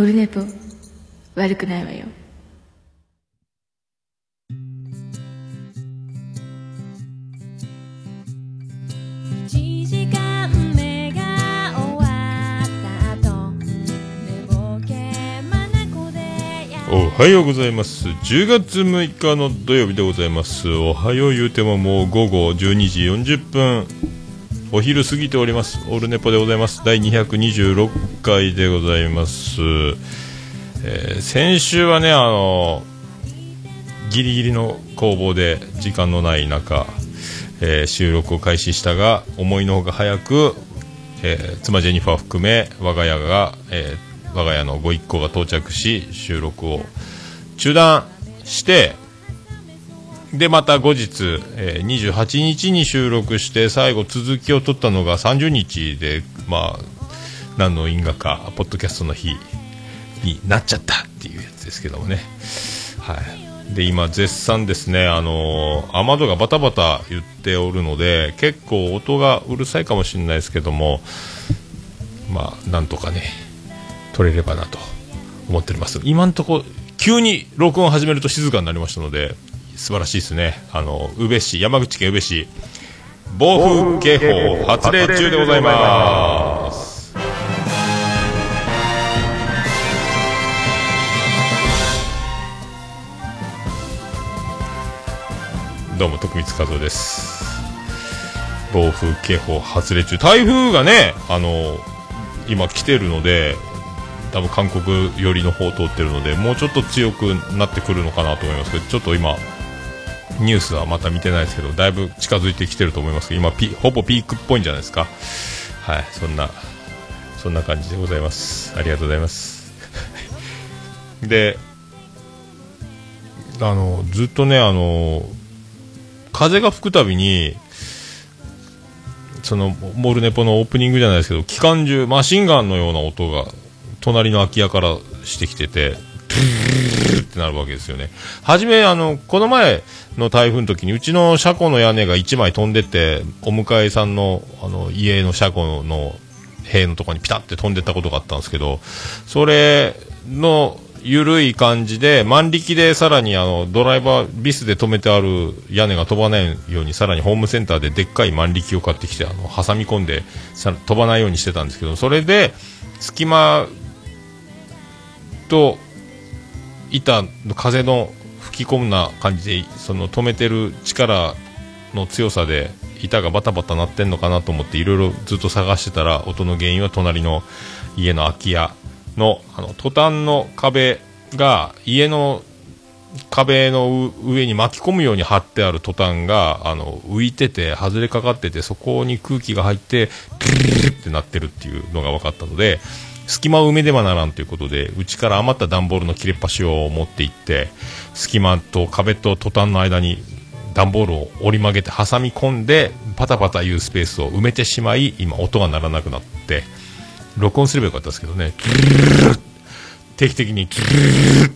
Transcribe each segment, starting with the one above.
オルネポ悪くないわよ。おはようございます。10月6日の土曜日でございます。おはよう言うてももう午後12時40分、お昼過ぎております。オールネポでございます。第226回でございます。先週はね、ギリギリの攻防で時間のない中、収録を開始したが、思いのほか早く、妻ジェニファー含め我が家のご一行が到着し、収録を中断して、でまた後日、28日に収録して、最後続きを撮ったのが30日で、まあ何の因果かポッドキャストの日になっちゃったっていうやつですけどもね。はい。で今絶賛ですね、雨戸がバタバタ言っておるので、結構音がうるさいかもしれないですけども、まあなんとかね撮れればなと思っております。今んとこ急に録音始めると静かになりましたので、素晴らしいですね。宇部市、山口県宇部市、暴風警報発令中でございます。どうも徳光和夫です。暴風警報発令中、台風がね、今来てるので、多分韓国寄りの方を通ってるので、もうちょっと強くなってくるのかなと思いますけど、ちょっと今ニュースはまた見てないですけど、だいぶ近づいてきてると思いますけど、今ほぼピークっぽいんじゃないですか。はい、そんな感じでございます。ありがとうございます。で、ずっとね、風が吹くたびに、そのモルネポのオープニングじゃないですけど、機関銃、マシンガンのような音が隣の空き家からしてきてて、ってなるわけですよね。はじめ、この前の台風の時に、うちの車庫の屋根が1枚飛んでて、お迎えさんの、家の車庫の塀のところにピタって飛んでったことがあったんですけど、それの緩い感じで、万力でさらにドライバービスで止めてある屋根が飛ばないように、さらにホームセンターででっかい万力を買ってきて、挟み込んで飛ばないようにしてたんですけど、それで隙間と板の風の吹き込んだ感じで、その止めてる力の強さで板がバタバタ鳴ってんのかなと思って、いろいろずっと探してたら、音の原因は隣の家の空き家のトタンの壁が、家の壁の上に巻き込むように張ってあるトタンが浮いてて外れかかってて、そこに空気が入ってキューってなってるっていうのが分かったので、隙間を埋めねばならんということで、うちから余った段ボールの切れっ端を持って行って、隙間と壁とトタンの間に段ボールを折り曲げて挟み込んで、パタパタいうスペースを埋めてしまい、今音が鳴らなくなって、録音すればよかったですけどね、定期的にっ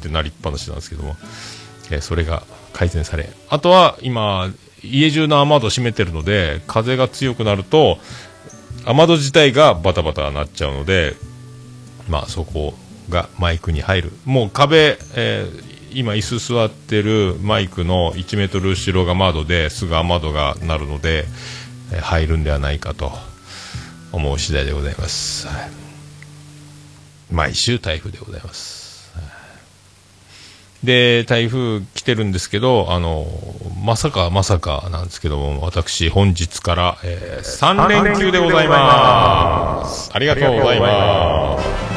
て鳴りっぱなしなんですけども、それが改善され、あとは今家中の雨戸閉めてるので、風が強くなると雨戸自体がバタバタなっちゃうので、まあそこがマイクに入る、もう壁、今椅子座ってるマイクの1メートル後ろが窓で、すぐ雨戸が鳴るので、入るんではないかと思う次第でございます。はい、毎週台風でございます。はい。で台風来てるんですけど、まさかなんですけども、私本日から、3連休でございます。ありがとうございます。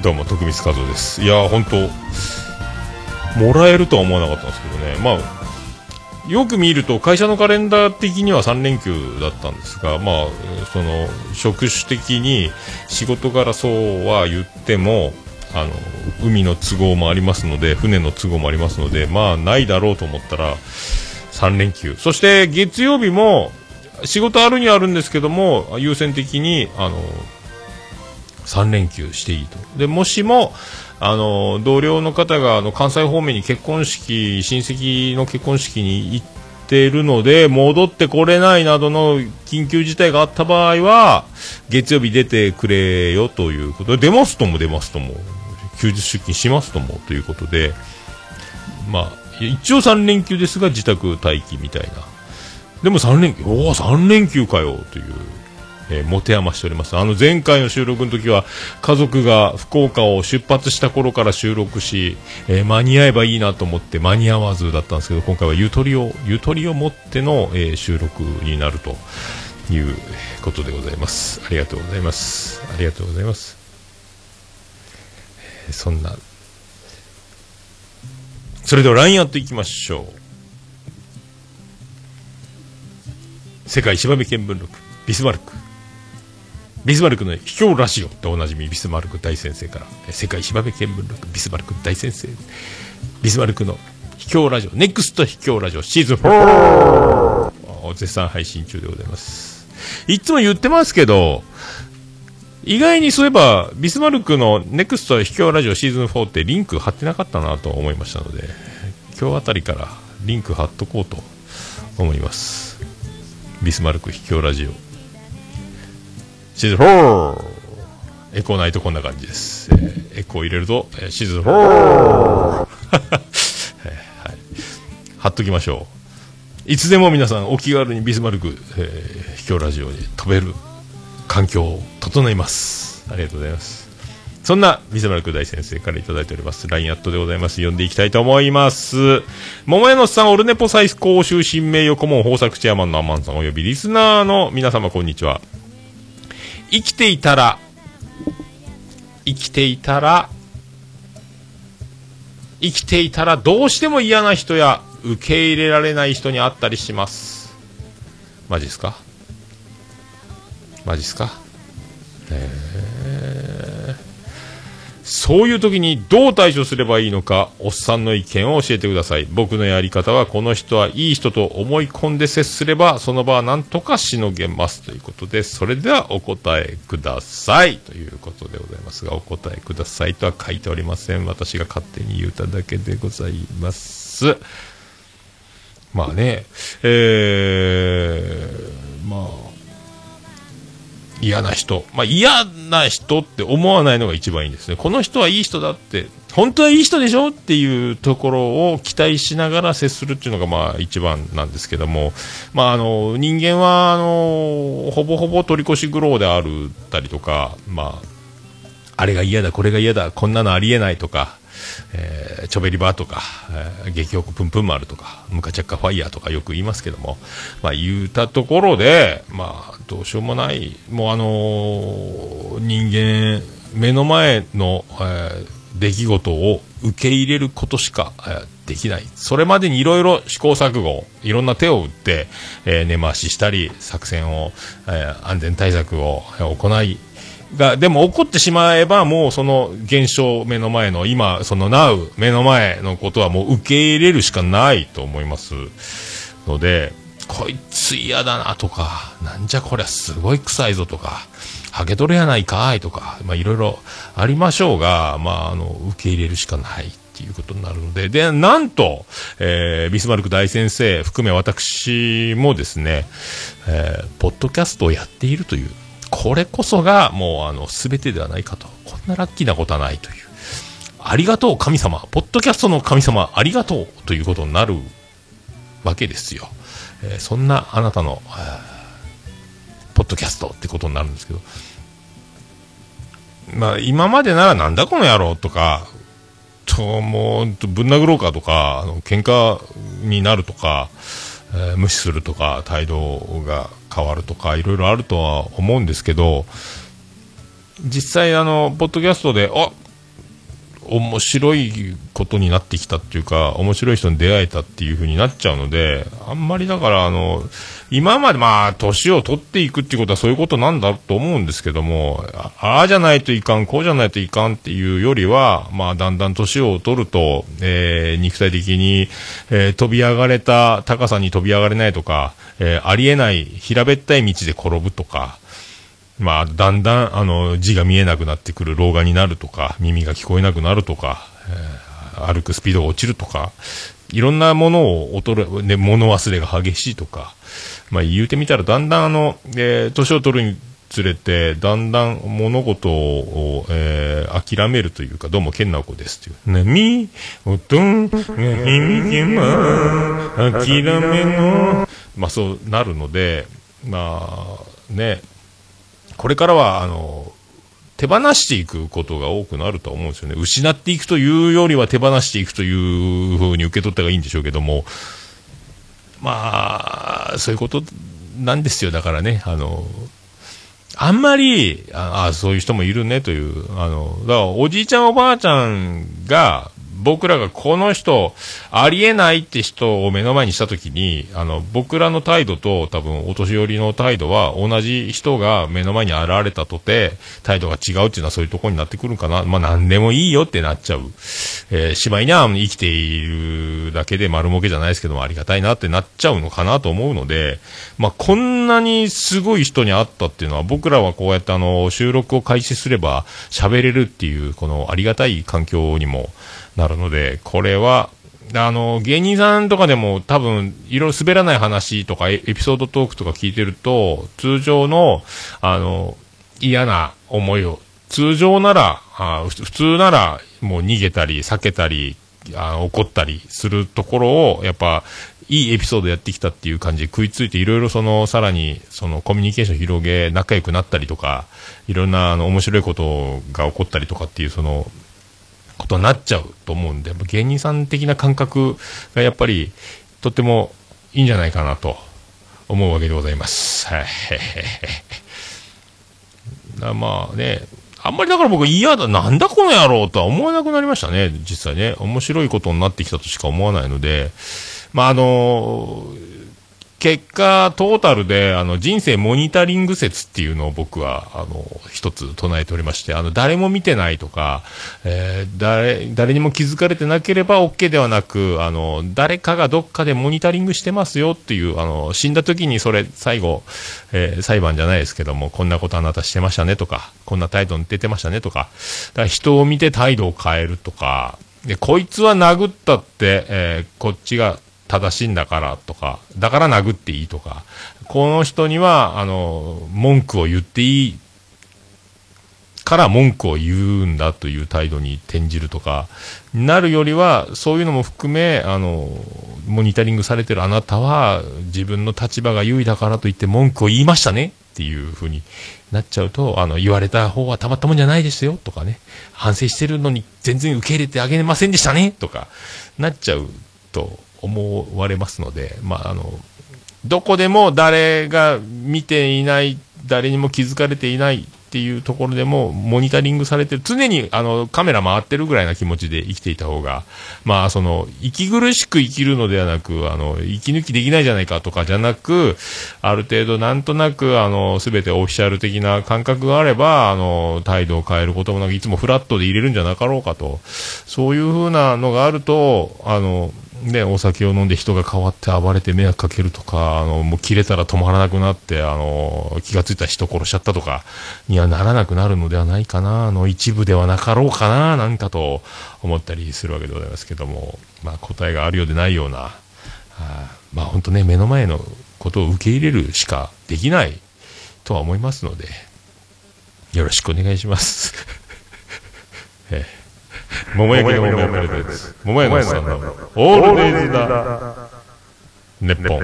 どうも徳光和夫です。いやー、ほんともらえるとは思わなかったんですけどね、まあよく見ると会社のカレンダー的には3連休だったんですが、まあその職種的に仕事柄そうは言っても、海の都合もありますので、船の都合もありますので、まあないだろうと思ったら3連休。そして月曜日も仕事あるにはあるんですけども、優先的に3連休していいと。でもしも同僚の方が関西方面に結婚式、親戚の結婚式に行っっているので、戻ってこれないなどの緊急事態があった場合は月曜日出てくれよということで、出ますとも出ますとも休日出勤しますともということで、まあ一応3連休ですが自宅待機みたいな。でも3連休、おお3連休かよという、持て余しております。前回の収録の時は家族が福岡を出発した頃から収録し、間に合えばいいなと思って間に合わずだったんですけど、今回はゆとりを持っての、収録になるということでございます。ありがとうございます。ありがとうございます。そんな、それでは LINE やっていきましょう。世界しばみ見聞録、ビスマルクの秘境ラジオとおなじみビスマルク大先生から、世界しばみ見聞録、ビスマルク大先生、ビスマルクの秘境ラジオ、ネクスト秘境ラジオシーズン4絶賛配信中でございます。いつも言ってますけど、意外にそういえばビスマルクのネクスト秘境ラジオシーズン4ってリンク貼ってなかったなと思いましたので、今日あたりからリンク貼っとこうと思います。ビスマルク秘境ラジオシーズン4、エコーないとこんな感じです。エコー入れるとシーズン4 はい、貼っときましょう。いつでも皆さんお気軽にビスマルク、秘境ラジオに飛べる環境を整えます。ありがとうございます。そんなビスマルク大先生からいただいております LINE アットでございます。読んでいきたいと思います。桃屋のさん、オルネポ最高終身名誉顧問豊作チェアマンのアマンさんおよびリスナーの皆様、こんにちは。生きていたらどうしても嫌な人や受け入れられない人に会ったりします。マジっすか、そういう時にどう対処すればいいのか、おっさんの意見を教えてください。僕のやり方は、この人はいい人と思い込んで接すればその場はなんとかしのげますということで、それではお答えくださいということでございますが、お答えくださいとは書いておりません。私が勝手に言っただけでございます。まあね、まあ嫌な人って思わないのが一番いいんですね。この人はいい人だって、本当はいい人でしょっていうところを期待しながら接するっていうのがまあ一番なんですけども、まあ人間はほぼほぼ取り越し苦労であるったりとか、まああれが嫌だこれが嫌だこんなのありえないとか、チョベリバーとか、激おこプンプン丸とかムカチャッカファイヤーとかよく言いますけども、まあ言ったところでまあどうしようもない、もう人間目の前の、出来事を受け入れることしか、できない。それまでにいろいろ試行錯誤、いろんな手を打って、根回ししたり作戦を、安全対策を行いが、でも起こってしまえばもうその現象、目の前の今、そのnow、目の前のことはもう受け入れるしかないと思いますので、こいつ嫌だなとか、なんじゃこりゃすごい臭いぞとか、ハゲ取れやないかいとか、まあいろいろありましょうが、まあ受け入れるしかないということになるので、でなんと、ビスマルク大先生含め私もですね、ポッドキャストをやっているという。これこそがもう全てではないかと。こんなラッキーなことはないという、ありがとう神様、ポッドキャストの神様ありがとうということになるわけですよ。そんなあなたのポッドキャストってことになるんですけど、まあ今までならなんだこの野郎とかと、もうぶん殴ろうかとか喧嘩になるとか、無視するとか態度が変わるとかいろいろあるとは思うんですけど、実際ポッドキャストで面白いことになってきたっていうか、面白い人に出会えたっていう風になっちゃうので、あんまりだから今までまあ年を取っていくっていうことはそういうことなんだと思うんですけども、ああじゃないといかんこうじゃないといかんっていうよりは、まあだんだん年を取ると、肉体的に、飛び上がれた高さに飛び上がれないとか、ありえない平べったい道で転ぶとか、まあ、だんだん、字が見えなくなってくる、老眼になるとか、耳が聞こえなくなるとか、歩くスピードが落ちるとか、いろんなものを衰え、ね、物忘れが激しいとか、まあ、言うてみたらだんだん年を取るにつれてだんだん物事を、諦めるというか、どうも健直子ですという。波音にけば諦めの、まあそうなるので、まあね、これからは手放していくことが多くなるとは思うんですよね。失っていくというよりは手放していくというふうに受け取ったがいいんでしょうけども、まあそういうことなんですよ。だからね、あんまりそういう人もいるねという、だからおじいちゃんおばあちゃんが、僕らがこの人ありえないって人を目の前にしたときに、僕らの態度と多分お年寄りの態度は同じ人が目の前に現れたとて態度が違うっていうのはそういうところになってくるかな。まあ何でもいいよってなっちゃう、しまいには生きているだけで丸儲けじゃないですけどもありがたいなってなっちゃうのかなと思うので、まあこんなにすごい人に会ったっていうのは、僕らはこうやって収録を開始すれば喋れるっていうこのありがたい環境にもなるので、これは芸人さんとかでも多分いろいろ滑らない話とかエピソードトークとか聞いてると、通常の嫌な思いを、通常なら普通ならもう逃げたり避けたり怒ったりするところを、やっぱいいエピソードやってきたっていう感じで食いついて、いろいろさらにコミュニケーション広げ仲良くなったりとか、いろんな面白いことが起こったりとかっていうことになっちゃうと思うんで、芸人さん的な感覚がやっぱりとってもいいんじゃないかなと思うわけでございます。はい。まあね、あんまりだから僕嫌だ、なんだこの野郎とは思わなくなりましたね、実際ね。面白いことになってきたとしか思わないので、まあ結果トータルで人生モニタリング説っていうのを僕は一つ唱えておりまして、誰も見てないとか、誰にも気づかれてなければ OK ではなく、誰かがどっかでモニタリングしてますよっていう、死んだ時にそれ最後、裁判じゃないですけども、こんなことあなたしてましたねとか、こんな態度に出てましたねとか、だから人を見て態度を変えるとかで、こいつは殴ったって、こっちが正しいんだからとか、だから殴っていいとか、この人には文句を言っていいから文句を言うんだという態度に転じるとかなるよりは、そういうのも含めモニタリングされてるあなたは自分の立場が優位だからといって文句を言いましたねっていう風になっちゃうと、言われた方はたまったもんじゃないですよとかね、反省してるのに全然受け入れてあげませんでしたねとかなっちゃうと思われますので、まあどこでも誰が見ていない、誰にも気づかれていないっていうところでもモニタリングされてる、常にカメラ回ってるぐらいな気持ちで生きていた方が、まあ息苦しく生きるのではなく、息抜きできないじゃないかとかじゃなく、ある程度なんとなく全てオフィシャル的な感覚があれば、態度を変えることもなく、いつもフラットで入れるんじゃなかろうかと、そういう風なのがあるとね、お酒を飲んで人が変わって暴れて迷惑かけるとか、もう切れたら止まらなくなって気がついたら人殺しちゃったとかにはならなくなるのではないかな、一部ではなかろうかな、なんかと思ったりするわけでございますけども、まあ答えがあるようでないような、まあ本当ね、目の前のことを受け入れるしかできないとは思いますので、よろしくお願いします、桃焼きの桃焼きプレゼンツ、桃焼きさんのオールデイズだネッポン。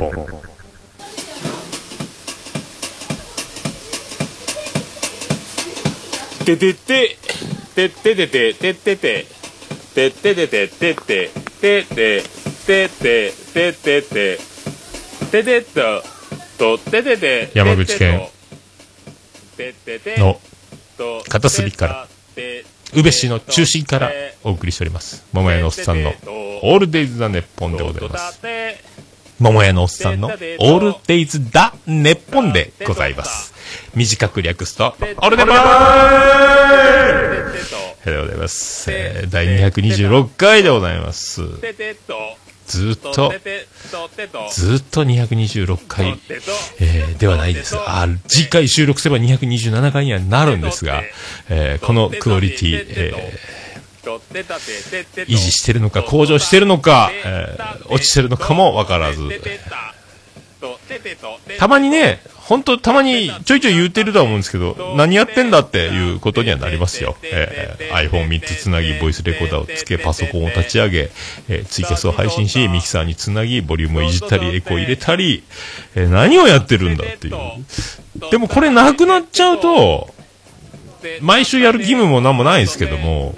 てててててててててててててててててててててててててとててて、山口県の片隅から宇部市の中心からお送りしております桃屋のおっさんのオールデイズだネッポンでございます。桃屋のおっさんのオールデイズだネッポンでございます。短く略すとオルネポーでございます。第226回でございます。ずっと226回、ではないですが、次回収録すれば227回にはなるんですが、このクオリティ、維持してるのか向上してるのか、落ちてるのかも分からず、たまにね、本当たまにちょいちょい言うてるとは思うんですけど、何やってんだっていうことにはなりますよ。iPhone3 つつなぎ、ボイスレコーダーをつけ、パソコンを立ち上げ、ツイキャスを配信し、ミキサーにつなぎ、ボリュームをいじったり、エコを入れたり、何をやってるんだっていう。でもこれなくなっちゃうと、毎週やる義務もなんもないですけども、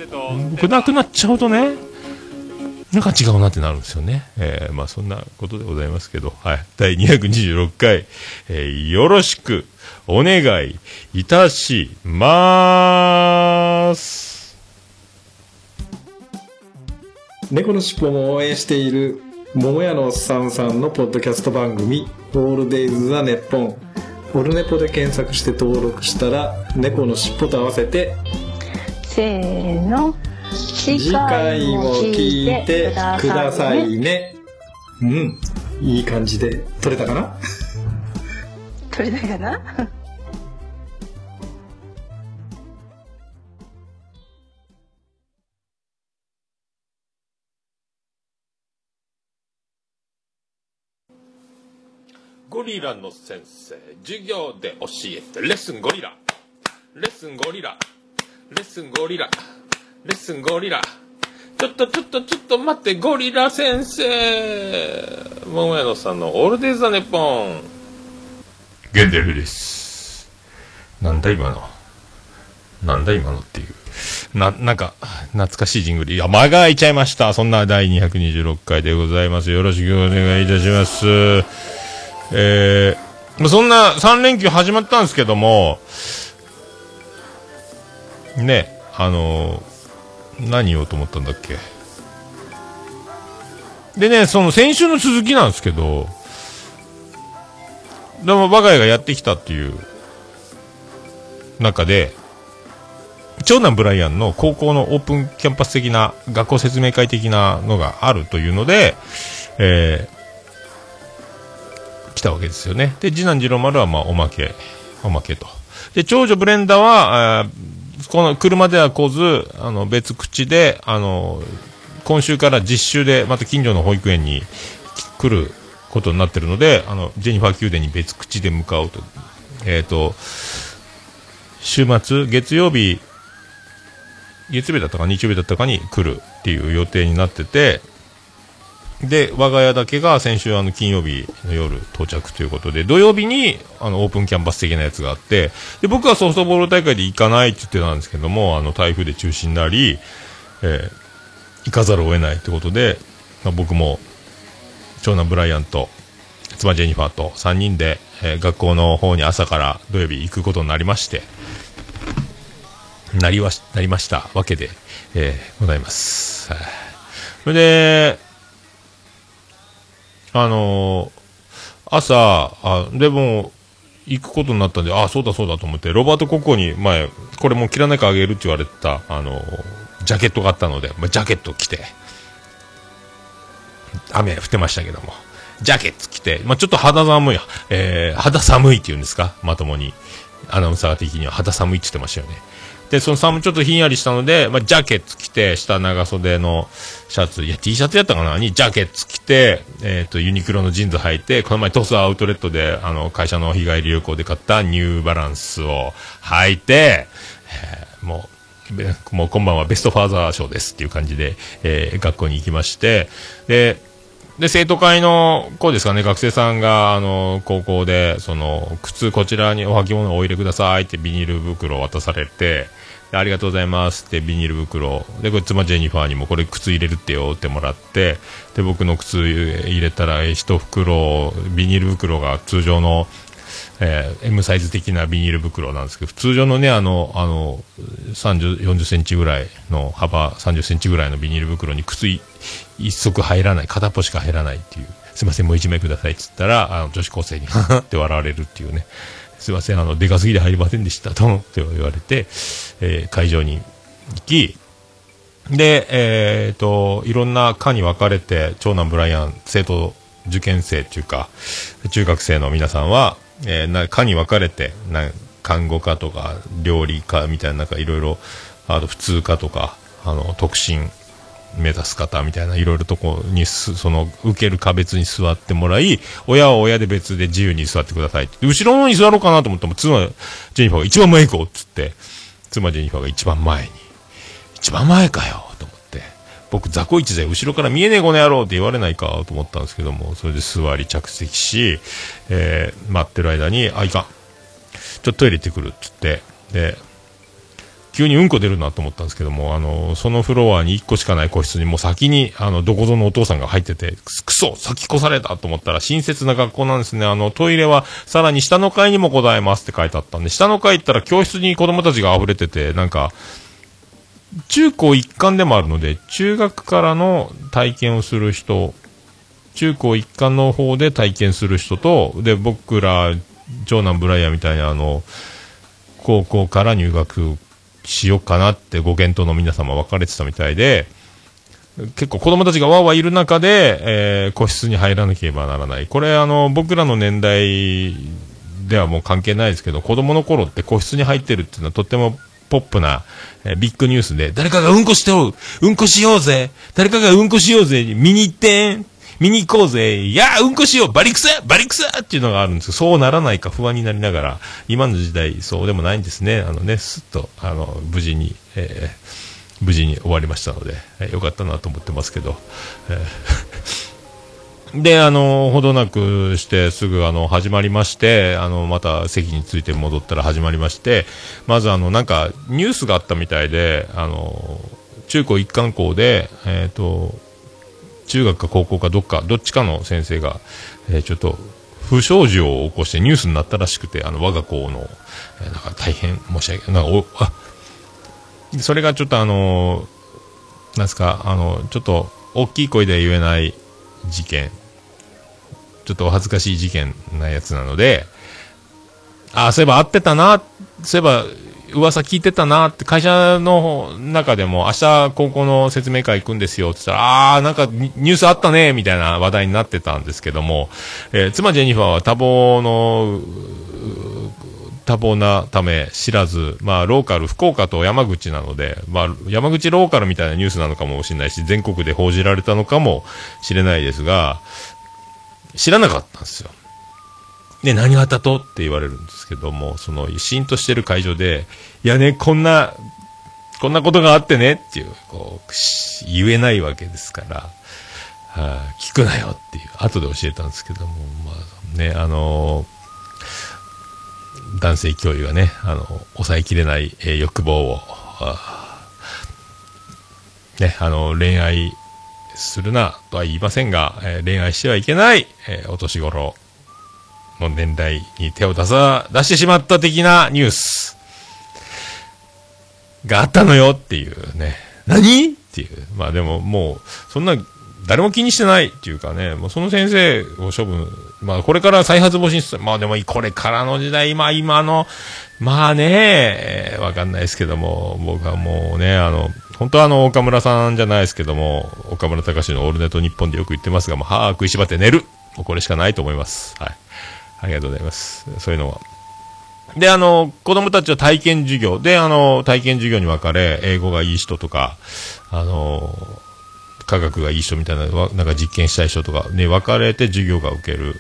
僕なくなっちゃうとね、なんか違うなってなるんですよね。まあそんなことでございますけど、はい、第226回、よろしくお願いいたしまーす。猫のしっぽも応援している桃屋のおっさんさんのポッドキャスト番組オールデイズ・ザ・ネッポンオルネポで検索して登録したら猫のしっぽと合わせてせーの次回も聞いてくださいね。うん、いい感じで撮れたかな撮れたかなゴリラの先生、授業で教えて、レッスンゴリラ、レッスンゴリラ、レッスンゴリラ、レッスンゴリラ、ちょっと待ってゴリラ先生、桃屋のさんのオールデイズ・ザ・ネッポン、ゲンデルです。なんだ今のっていう。なんか懐かしいジングル、いや間が空いちゃいました。そんな第226回でございます。よろしくお願いいたします。そんな3連休始まったんですけどもね、何言おうと思ったんだっけでね、その先週の続きなんですけど、でも我が家がやってきたっていう中で長男ブライアンの高校のオープンキャンパス的な学校説明会的なのがあるというので、来たわけですよね。で、次男次郎丸はまあおまけと。で、長女ブレンダはこの車では来ず、別口で今週から実習でまた近所の保育園に来ることになってるので、ジェニファー宮殿に別口で向かうと。週末月曜日だったか日曜日だったかに来るっていう予定になってて。で、我が家だけが先週金曜日の夜到着ということで、土曜日にオープンキャンパス的なやつがあって、で僕はソフトボール大会で行かないって言ってたんですけども、台風で中止になり、行かざるを得ないということで、僕も長男ブライアンと妻ジェニファーと3人で、学校の方に朝から土曜日行くことになりましてなりましたわけで、ございます。それで朝でも行くことになったんで、そうだと思って、ロバート・ココに前これもう切らなきゃあげるって言われてたジャケットがあったので、ジャケット着て、雨降ってましたけどもジャケット着て、ちょっと肌寒いっていうんですか、まともにアナウンサー的には肌寒いって言ってましたよね。で、その寒いちょっとひんやりしたので、ジャケット着て、下長袖のシャツ、T シャツやったかなに、ジャケット着て、ユニクロのジーンズ履いて、この前トスアウトレットで、会社の日帰り旅行で買ったニューバランスを履いて、もう今晩はベストファーザー賞ですっていう感じで、学校に行きまして、で、生徒会の子ですかね、学生さんが、高校で、靴、こちらにお履物をお入れくださいってビニール袋を渡されて、で、ありがとうございますってビニール袋で、これ妻ジェニファーにもこれ靴入れるってよってもらって、で、僕の靴入れたら一袋、ビニール袋が通常の、M サイズ的なビニール袋なんですけど、通常のね、40センチぐらいの幅、30センチぐらいのビニール袋に靴一足入らない、片っぽしか入らないっていう、すいません、もう一枚くださいって言ったら、女子高生に、って笑われるっていうね、すいません、でかすぎて入りませんでした、とって言われて、会場に行き、で、いろんな科に分かれて、長男ブライアン、受験生っていうか、中学生の皆さんは、科に分かれて、看護科とか料理科みたいな、なんかいろいろ、あと普通科とか、特進目指す方みたいないろいろとこにその受けるか別に座ってもらい、親は親で別で自由に座ってくださいって、後ろの方に座ろうかなと思っても妻ジェニファーが一番前行こうっつって、妻ジェニファーが一番前に、一番前かよと思って、僕雑魚位置で後ろから見えねえこの野郎って言われないかと思ったんですけども、それで座り着席し、待ってる間にあいかんちょっとトイレ行ってくるっつって、で急にうんこ出るなと思ったんですけども、そのフロアに1個しかない個室にもう先にどこぞのお父さんが入ってて、くそ先越されたと思ったら、親切な学校なんですね。トイレはさらに下の階にもございますって書いてあったんで、下の階行ったら教室に子供たちが溢れてて、なんか中高一貫でもあるので、中学からの体験をする人、中高一貫の方で体験する人と、で僕ら長男ブライアンみたいに高校から入学しようかなってご検討の皆様分かれてたみたいで、結構子供たちがわーわーいる中で、個室に入らなければならない。これ僕らの年代ではもう関係ないですけど、子供の頃って個室に入ってるっていうのはとってもポップな、ビッグニュースで、誰かがうんこしておう、うんこしようぜ、誰かがうんこしようぜ、見に行ってん、見に行こうぜ、いやーうんこしよう、バリクサバリクサっていうのがあるんですけど、そうならないか不安になりながら、今の時代そうでもないんですね。すっと無事に終わりましたので、よかったなと思ってますけど、でほどなくしてすぐ始まりまして、また席について戻ったら始まりまして、まずなんかニュースがあったみたいで、中高一貫校で中学か高校かどっちかの先生が、ちょっと不祥事を起こしてニュースになったらしくて、我が校の、なんか大変申し訳ない、それがちょっとなんですか、ちょっと大きい声で言えない事件、ちょっとお恥ずかしい事件なやつなので、そういえば会ってたな、そういえば噂聞いてたなって、会社の中でも明日高校の説明会行くんですよって言ったら、なんかニュースあったねみたいな話題になってたんですけども、妻ジェニファーは多忙なため知らず、ローカル、福岡と山口なので、山口ローカルみたいなニュースなのかもしれないし、全国で報じられたのかもしれないですが、知らなかったんですよ。で、何があったとって言われるんですけども、そのシーンとしてる会場で、いやね、こんなことがあってねっていう、言えないわけですから、聞くなよっていう、後で教えたんですけども、男性教諭がね、抑えきれない、欲望を、恋愛するなとは言いませんが、恋愛してはいけない、お年頃、の年代に手を出してしまった的なニュースがあったのよっていうね。何っていう。でももう、そんな、誰も気にしてないっていうかね、もうその先生を処分、これから再発防止に、でもこれからの時代、今の、わかんないですけども、僕はもうね、本当は岡村さんじゃないですけども、岡村隆史のオールネット日本でよく言ってますが、歯食いしばって寝る。もうこれしかないと思います。はい。ありがとうございます。そういうのは。で、子供たちは体験授業。で、体験授業に分かれ、英語がいい人とか、科学がいい人みたいな、なんか実験したい人とか、ね、分かれて授業が受ける。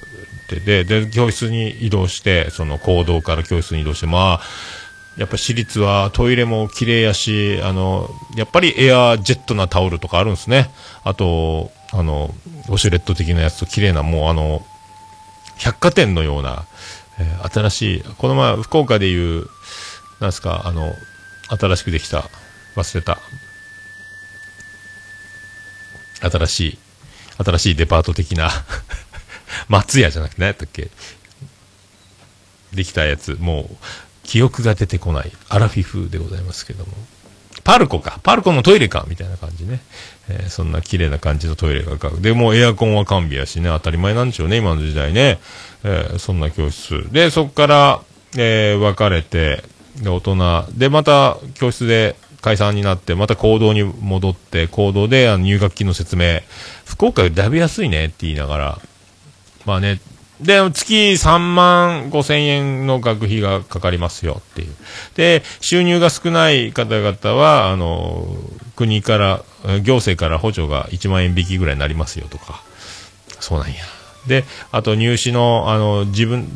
で、教室に移動して、講堂から教室に移動して、やっぱ私立はトイレも綺麗やし、やっぱりエアジェットなタオルとかあるんですね。あと、ウォシュレット的なやつと綺麗な、もう百貨店のような、新しい、この前、福岡でいう、なんですか、新しくできた、忘れた、新しいデパート的な、松屋じゃなくて、何やったっけ、できたやつ、もう、記憶が出てこない、アラフィフでございますけども、パルコのトイレか、みたいな感じね。そんな綺麗な感じのトイレが買う。で、もうエアコンは完備やしね、当たり前なんでしょうね、今の時代ね。そんな教室。で、そこから、分かれて、で、大人。で、また教室で解散になって、また講堂に戻って、講堂で入学期の説明。福岡よりだいぶ安いねって言いながら、ね、で、月3万5千円の学費がかかりますよっていう。で、収入が少ない方々は、国から、行政から補助が1万円引きぐらいになりますよとか。そうなんや。で、あと入試の、自分、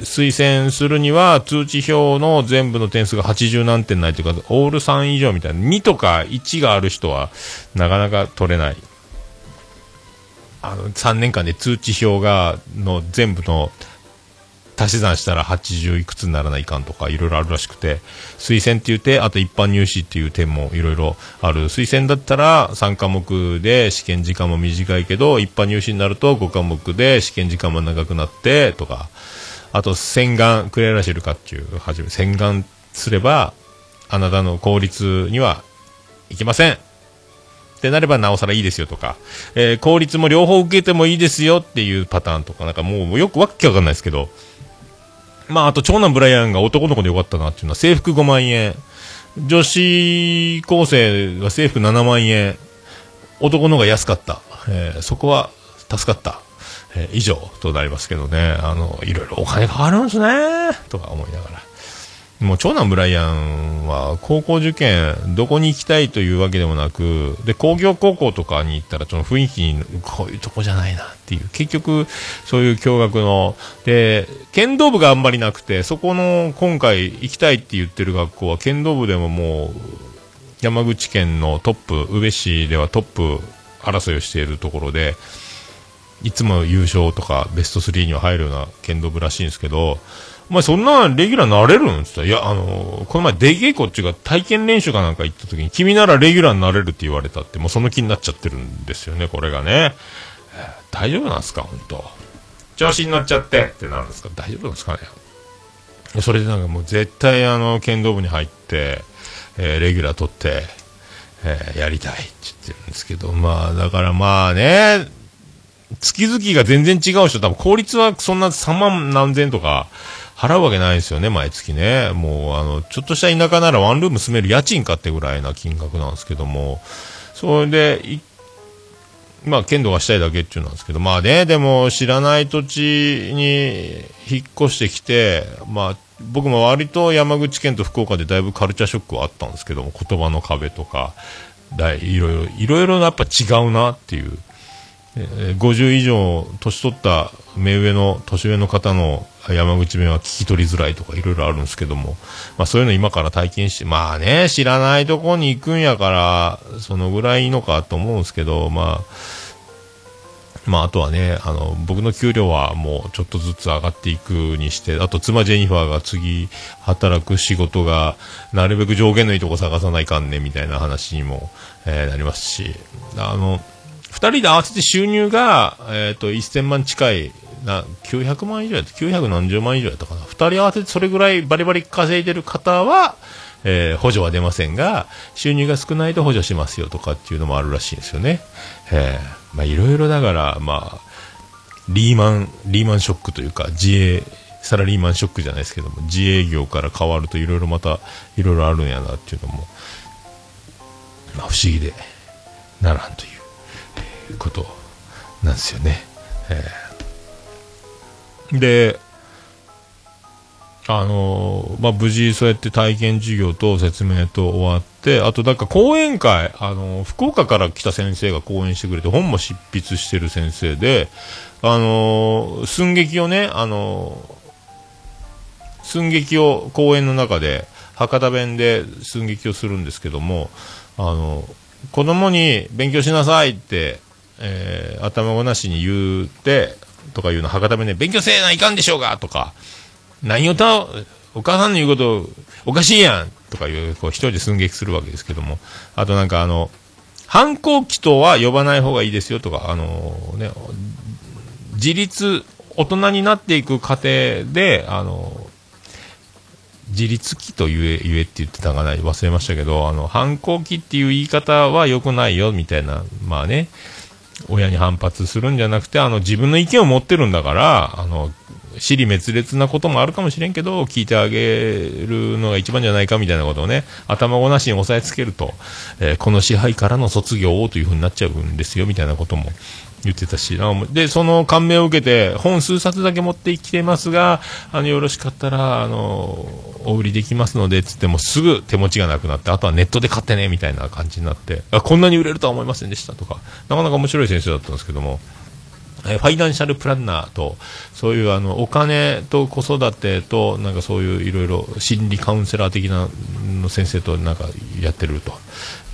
推薦するには通知表の全部の点数が80何点ないというか、オール3以上みたいな、2とか1がある人はなかなか取れない。3年間で通知表がの全部の足し算したら80いくつにならないかんとかいろいろあるらしくて、推薦っていう点、あと一般入試っていう点もいろいろある。推薦だったら3科目で試験時間も短いけど、一般入試になると5科目で試験時間も長くなってとか、あと洗顔、クレラシル化っていう始め、洗顔すればあなたの効率にはいけませんってなればなおさらいいですよとか、効率も両方受けてもいいですよっていうパターンとか、なんかもうよくわけわかんないですけど、まああと長男ブライアンが男の子でよかったなっていうのは、制服5万円、女子高生は制服7万円、男の方が安かった、そこは助かった、以上となりますけどね、いろいろお金変わるんですねとか思いながら。もう長男ブライアンは高校受験どこに行きたいというわけでもなく、で工業高校とかに行ったらその雰囲気にこういうとこじゃないなっていう、結局そういう共学ので剣道部があんまりなくて、そこの今回行きたいって言ってる学校は剣道部でももう山口県のトップ、宇部市ではトップ争いをしているところで、いつも優勝とかベスト3には入るような剣道部らしいんですけど、お前そんなレギュラーなれるんって言ったら、いや、この前出稽古っていうか体験練習かなんか行った時に、君ならレギュラーになれるって言われたって、もうその気になっちゃってるんですよね、これがね。大丈夫なんですか、ほんと。調子に乗っちゃってってなるんですか、大丈夫なんですかね。それでなんかもう絶対剣道部に入って、レギュラー取って、やりたいって言ってるんですけど、まあ、だからまあね、月々が全然違う人、多分効率はそんな3万何千とか、払うわけないですよね、毎月ね。もう、ちょっとした田舎ならワンルーム住める家賃かってぐらいな金額なんですけども、それで、まあ、剣道がしたいだけっていうなんですけど、まあね、でも、知らない土地に引っ越してきて、まあ、僕も割と山口県と福岡でだいぶカルチャーショックはあったんですけども、言葉の壁とか、いろいろやっぱ違うなっていう。50以上年取った年上の方の山口弁は聞き取りづらいとかいろいろあるんですけども、まあそういうの今から体験して、まあね、知らないとこに行くんやからそのぐらいいいのかと思うんですけど、まああとはね、僕の給料はもうちょっとずつ上がっていくにして、あと妻ジェニファーが次働く仕事がなるべく上限のいいとこ探さないかんねみたいな話にも、なりますし、二人で合わせて収入が、1000万近いな、900万以上やった、900何十万以上やったかな。二人合わせてそれぐらいバリバリ稼いでる方は、補助は出ませんが、収入が少ないと補助しますよとかっていうのもあるらしいんですよね。まあいろいろだから、まあ、リーマンショックというか、サラリーマンショックじゃないですけども、自営業から変わるといろいろまた、いろいろあるんやなっていうのも、まあ不思議でならんということなんですよね。で、まあ、無事そうやって体験授業と説明と終わって、あとなんか講演会、福岡から来た先生が講演してくれて、本も執筆してる先生で、寸劇をね、寸劇を講演の中で博多弁で寸劇をするんですけども、子供に勉強しなさいって、頭ごなしに言うてとかいうの、博多弁で勉強せえないかんでしょうがとか、何をお母さんの言うことおかしいやんとかいう、こう一人で寸劇するわけですけども、あとなんか反抗期とは呼ばない方がいいですよとか、ね、大人になっていく過程で自立期と言えって言ってたかな、忘れましたけど、反抗期っていう言い方は良くないよみたいな、まあね、親に反発するんじゃなくて、自分の意見を持ってるんだから、尻滅裂なこともあるかもしれんけど聞いてあげるのが一番じゃないかみたいなことをね、頭ごなしに押さえつけると、この支配からの卒業をという風になっちゃうんですよみたいなことも言ってたし、でその感銘を受けて本数冊だけ持ってきてますが、よろしかったらお売りできますのでつってもすぐ手持ちがなくなって、あとはネットで買ってねみたいな感じになって、あこんなに売れるとは思いませんでしたとか、なかなか面白い先生だったんですけども、ファイナンシャルプランナーとそういうお金と子育てとなんかそういういろいろ心理カウンセラー的なの先生となんかやってると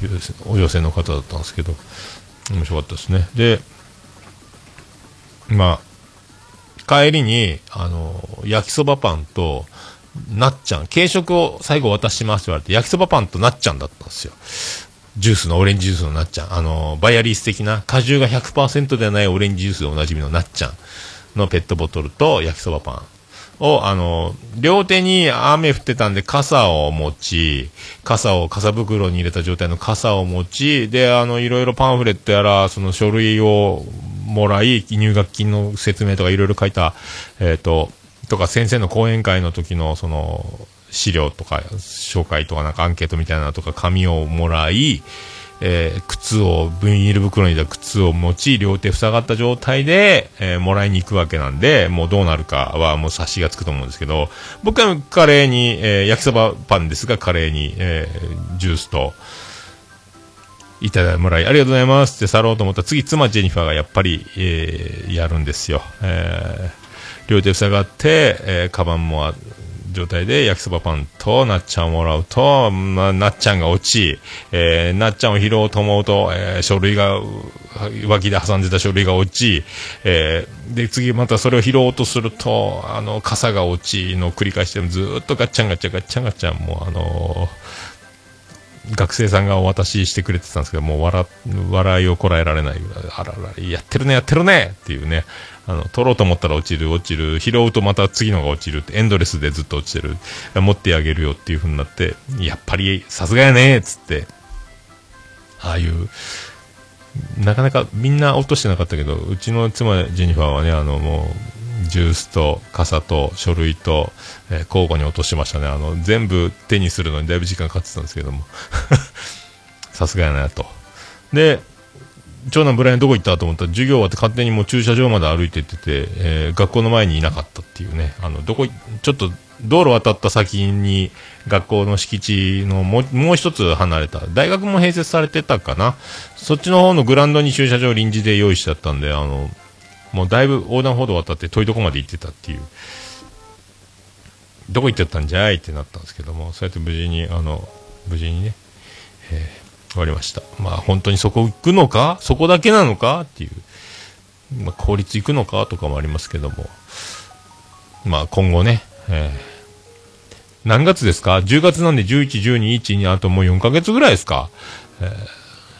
いうお寄せの方だったんですけど面白かったですね。でまあ、帰りに焼きそばパンとなっちゃん軽食を最後渡しますって言われて、焼きそばパンとなっちゃんだったんですよ。ジュースのオレンジジュースのなっちゃん、バイアリース的な果汁が 100% ではないオレンジジュースでおなじみのなっちゃんのペットボトルと焼きそばパンを両手に雨降ってたんで傘を持ち、傘袋に入れた状態の傘を持ちで、いろいろパンフレットやらその書類をもらい、入学金の説明とかいろいろ書いた、とか先生の講演会の時のその資料とか紹介とかなんかアンケートみたいなのとか紙をもらい、靴をビニール袋に入れた靴を持ち両手塞がった状態で、もらいに行くわけなんで、もうどうなるかはもう察しがつくと思うんですけど、僕はカレーに、焼きそばパンですがカレーに、ジュースといただいてもらい、ありがとうございますって去ろうと思ったら、次妻ジェニファーがやっぱり、やるんですよ。両手塞がって、カバンも状態で焼きそばパンとなっちゃんをもらうと、まあ、なっちゃんが落ち、なっちゃんを拾おうと思うと、書類が脇で挟んでた書類が落ち、で次またそれを拾おうとすると傘が落ちの繰り返しでずーっとガッチャンガッチャンガッチャンガッチャン、もう学生さんがお渡ししてくれてたんですけど、もう笑いをこらえられないぐらい、あららやってるねやってるねっていうね、取ろうと思ったら落ちる、拾うとまた次のが落ちるって、エンドレスでずっと落ちてる、持ってあげるよっていう風になって、やっぱりさすがやねーっつって、ああいうなかなかみんな落としてなかったけど、うちの妻ジェニファーはね、もうジュースと傘と書類と、交互に落としてましたね。全部手にするのにだいぶ時間かかってたんですけどもさすがやなと。で長男ブライアンどこ行ったと思ったら、授業終わって勝手にもう駐車場まで歩いてってて、学校の前にいなかったっていうね、ちょっと道路渡った先に学校の敷地のもう一つ離れた、大学も併設されてたかな、そっちの方のグラウンドに駐車場臨時で用意しちゃったんで、もうだいぶ横断歩道渡って遠いとこまで行ってたっていう、どこ行ってたんじゃいってなったんですけども、そうやって無事にね、終わりました。まあ本当にそこ行くのか、そこだけなのかっていう、まあ、公立行くのかとかもありますけども、まあ今後ね、何月ですか？10月なんで11、12、12、あともう4ヶ月ぐらいですか、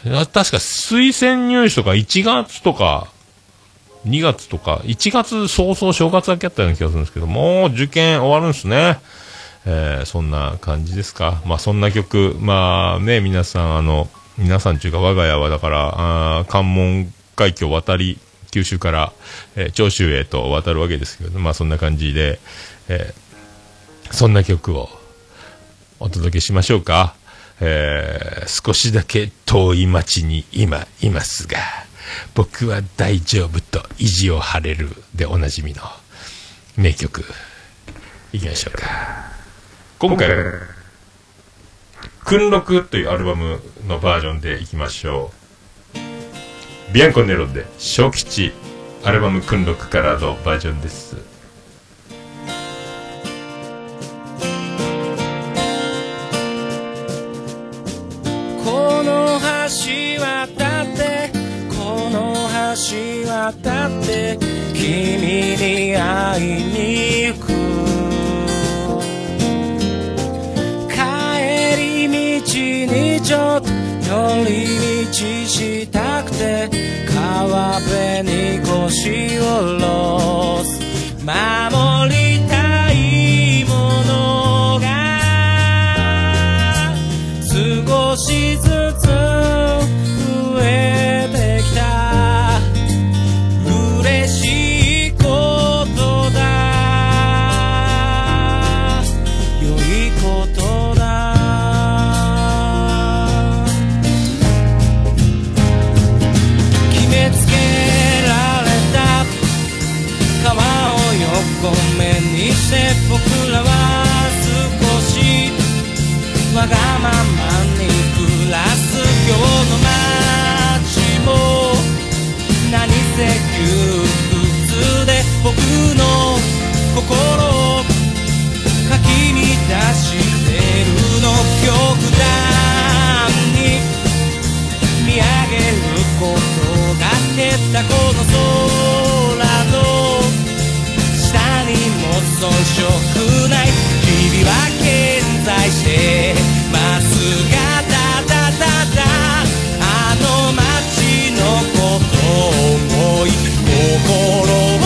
確か推薦入試とか1月とか2月とか1月早々正月だけやったような気がするんですけど、もう受験終わるんですね。そんな感じですか。まあそんな曲、まあね、皆さんというか我が家はだから関門海峡渡り、九州から、長州へと渡るわけですけど、まあそんな感じで、そんな曲をお届けしましょうか。少しだけ遠い町に今いますが僕は大丈夫と意地を張れるでおなじみの名曲いきましょうか。今回訓録というアルバムのバージョンでいきましょう。ビアンコネロで小吉、アルバム訓録からのバージョンです。この橋渡ってこの橋渡って君に会いに行く、ちょっと寄り道したくて川辺に腰を下ろす、守りたいものが少しずつ増えてきた、嬉しいことだぜ僕らは少しわがままに暮らす今日の街も何せ窮屈で僕の心をかき乱してるの極端に見上げることが減ったこの空の遜色ない日々は健在してますがただただあの街のことを思い心を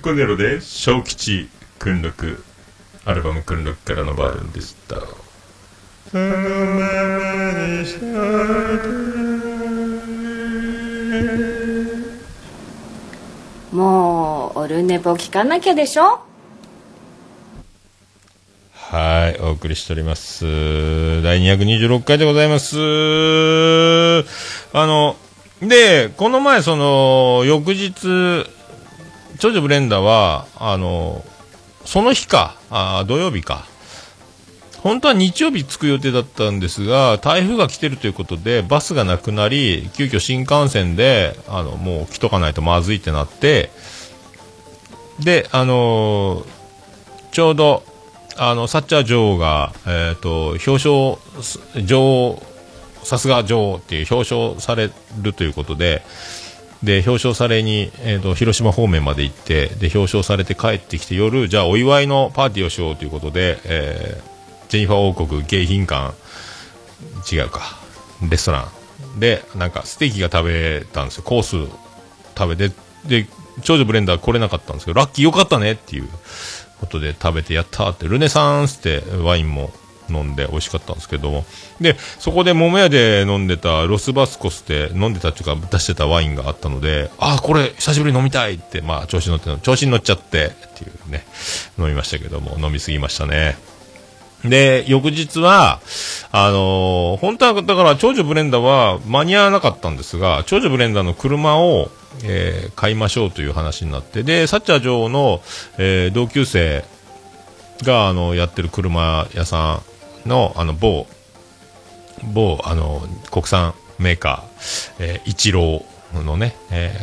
コネロで小吉訓録アルバム訓録からのバージョンでした。そのままにしといてもうオルネポ聞かなきゃでしょ。はい、お送りしております第226回でございます。でこの前その翌日長女ブレンダーはその日か土曜日か本当は日曜日着く予定だったんですが台風が来てるということでバスがなくなり急遽新幹線でもう来とかないとまずいってなってでちょうどサッチャー女王が、表彰女王さすが女王っていう表彰されるということでで表彰されに、広島方面まで行ってで表彰されて帰ってきて夜じゃあお祝いのパーティーをしようということで、ジェニファー王国迎賓館違うかレストランでなんかステーキが食べたんですよ。コース食べてで長女ブレンダー来れなかったんですけどラッキーよかったねっていうことで食べてやったってルネサンスってワインも飲んで美味しかったんですけども、でそこで桃屋で飲んでたロスバスコスで飲んでたっていうか出してたワインがあったので、あこれ久しぶりに飲みたいって、まあ、調子に乗っちゃってっていうね、飲みましたけども、飲みすぎましたね。で翌日は本当はだから長女ブレンダーは間に合わなかったんですが、長女ブレンダーの車を、買いましょうという話になって、でサッチャー女王の、同級生がやってる車屋さんの某国産メーカー、イチローのね、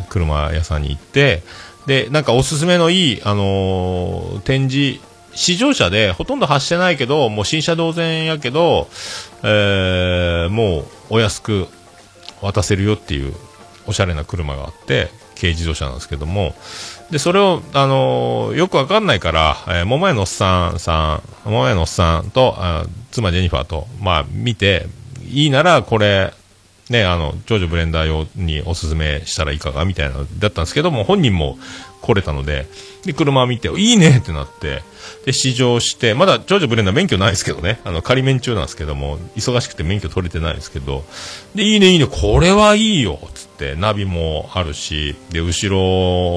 車屋さんに行って、でなんかおすすめのいい展示試乗車でほとんど走ってないけどもう新車同然やけど、もうお安く渡せるよっていうおしゃれな車があって、軽自動車なんですけども、でそれをよくわかんないから、桃屋のおっさんさん、桃屋のおっさんと妻ジェニファーと、まあ、見ていいならこれね、長女ブレンダー用におすすめしたらいかがみたいなのだったんですけども、本人も来れたので、で車を見ていいねってなって、で試乗して、まだ長女ブレンダー免許ないですけどね、仮免中なんですけども忙しくて免許取れてないんですけど、でいいねいいねこれはいいよつって、ナビもあるし、で後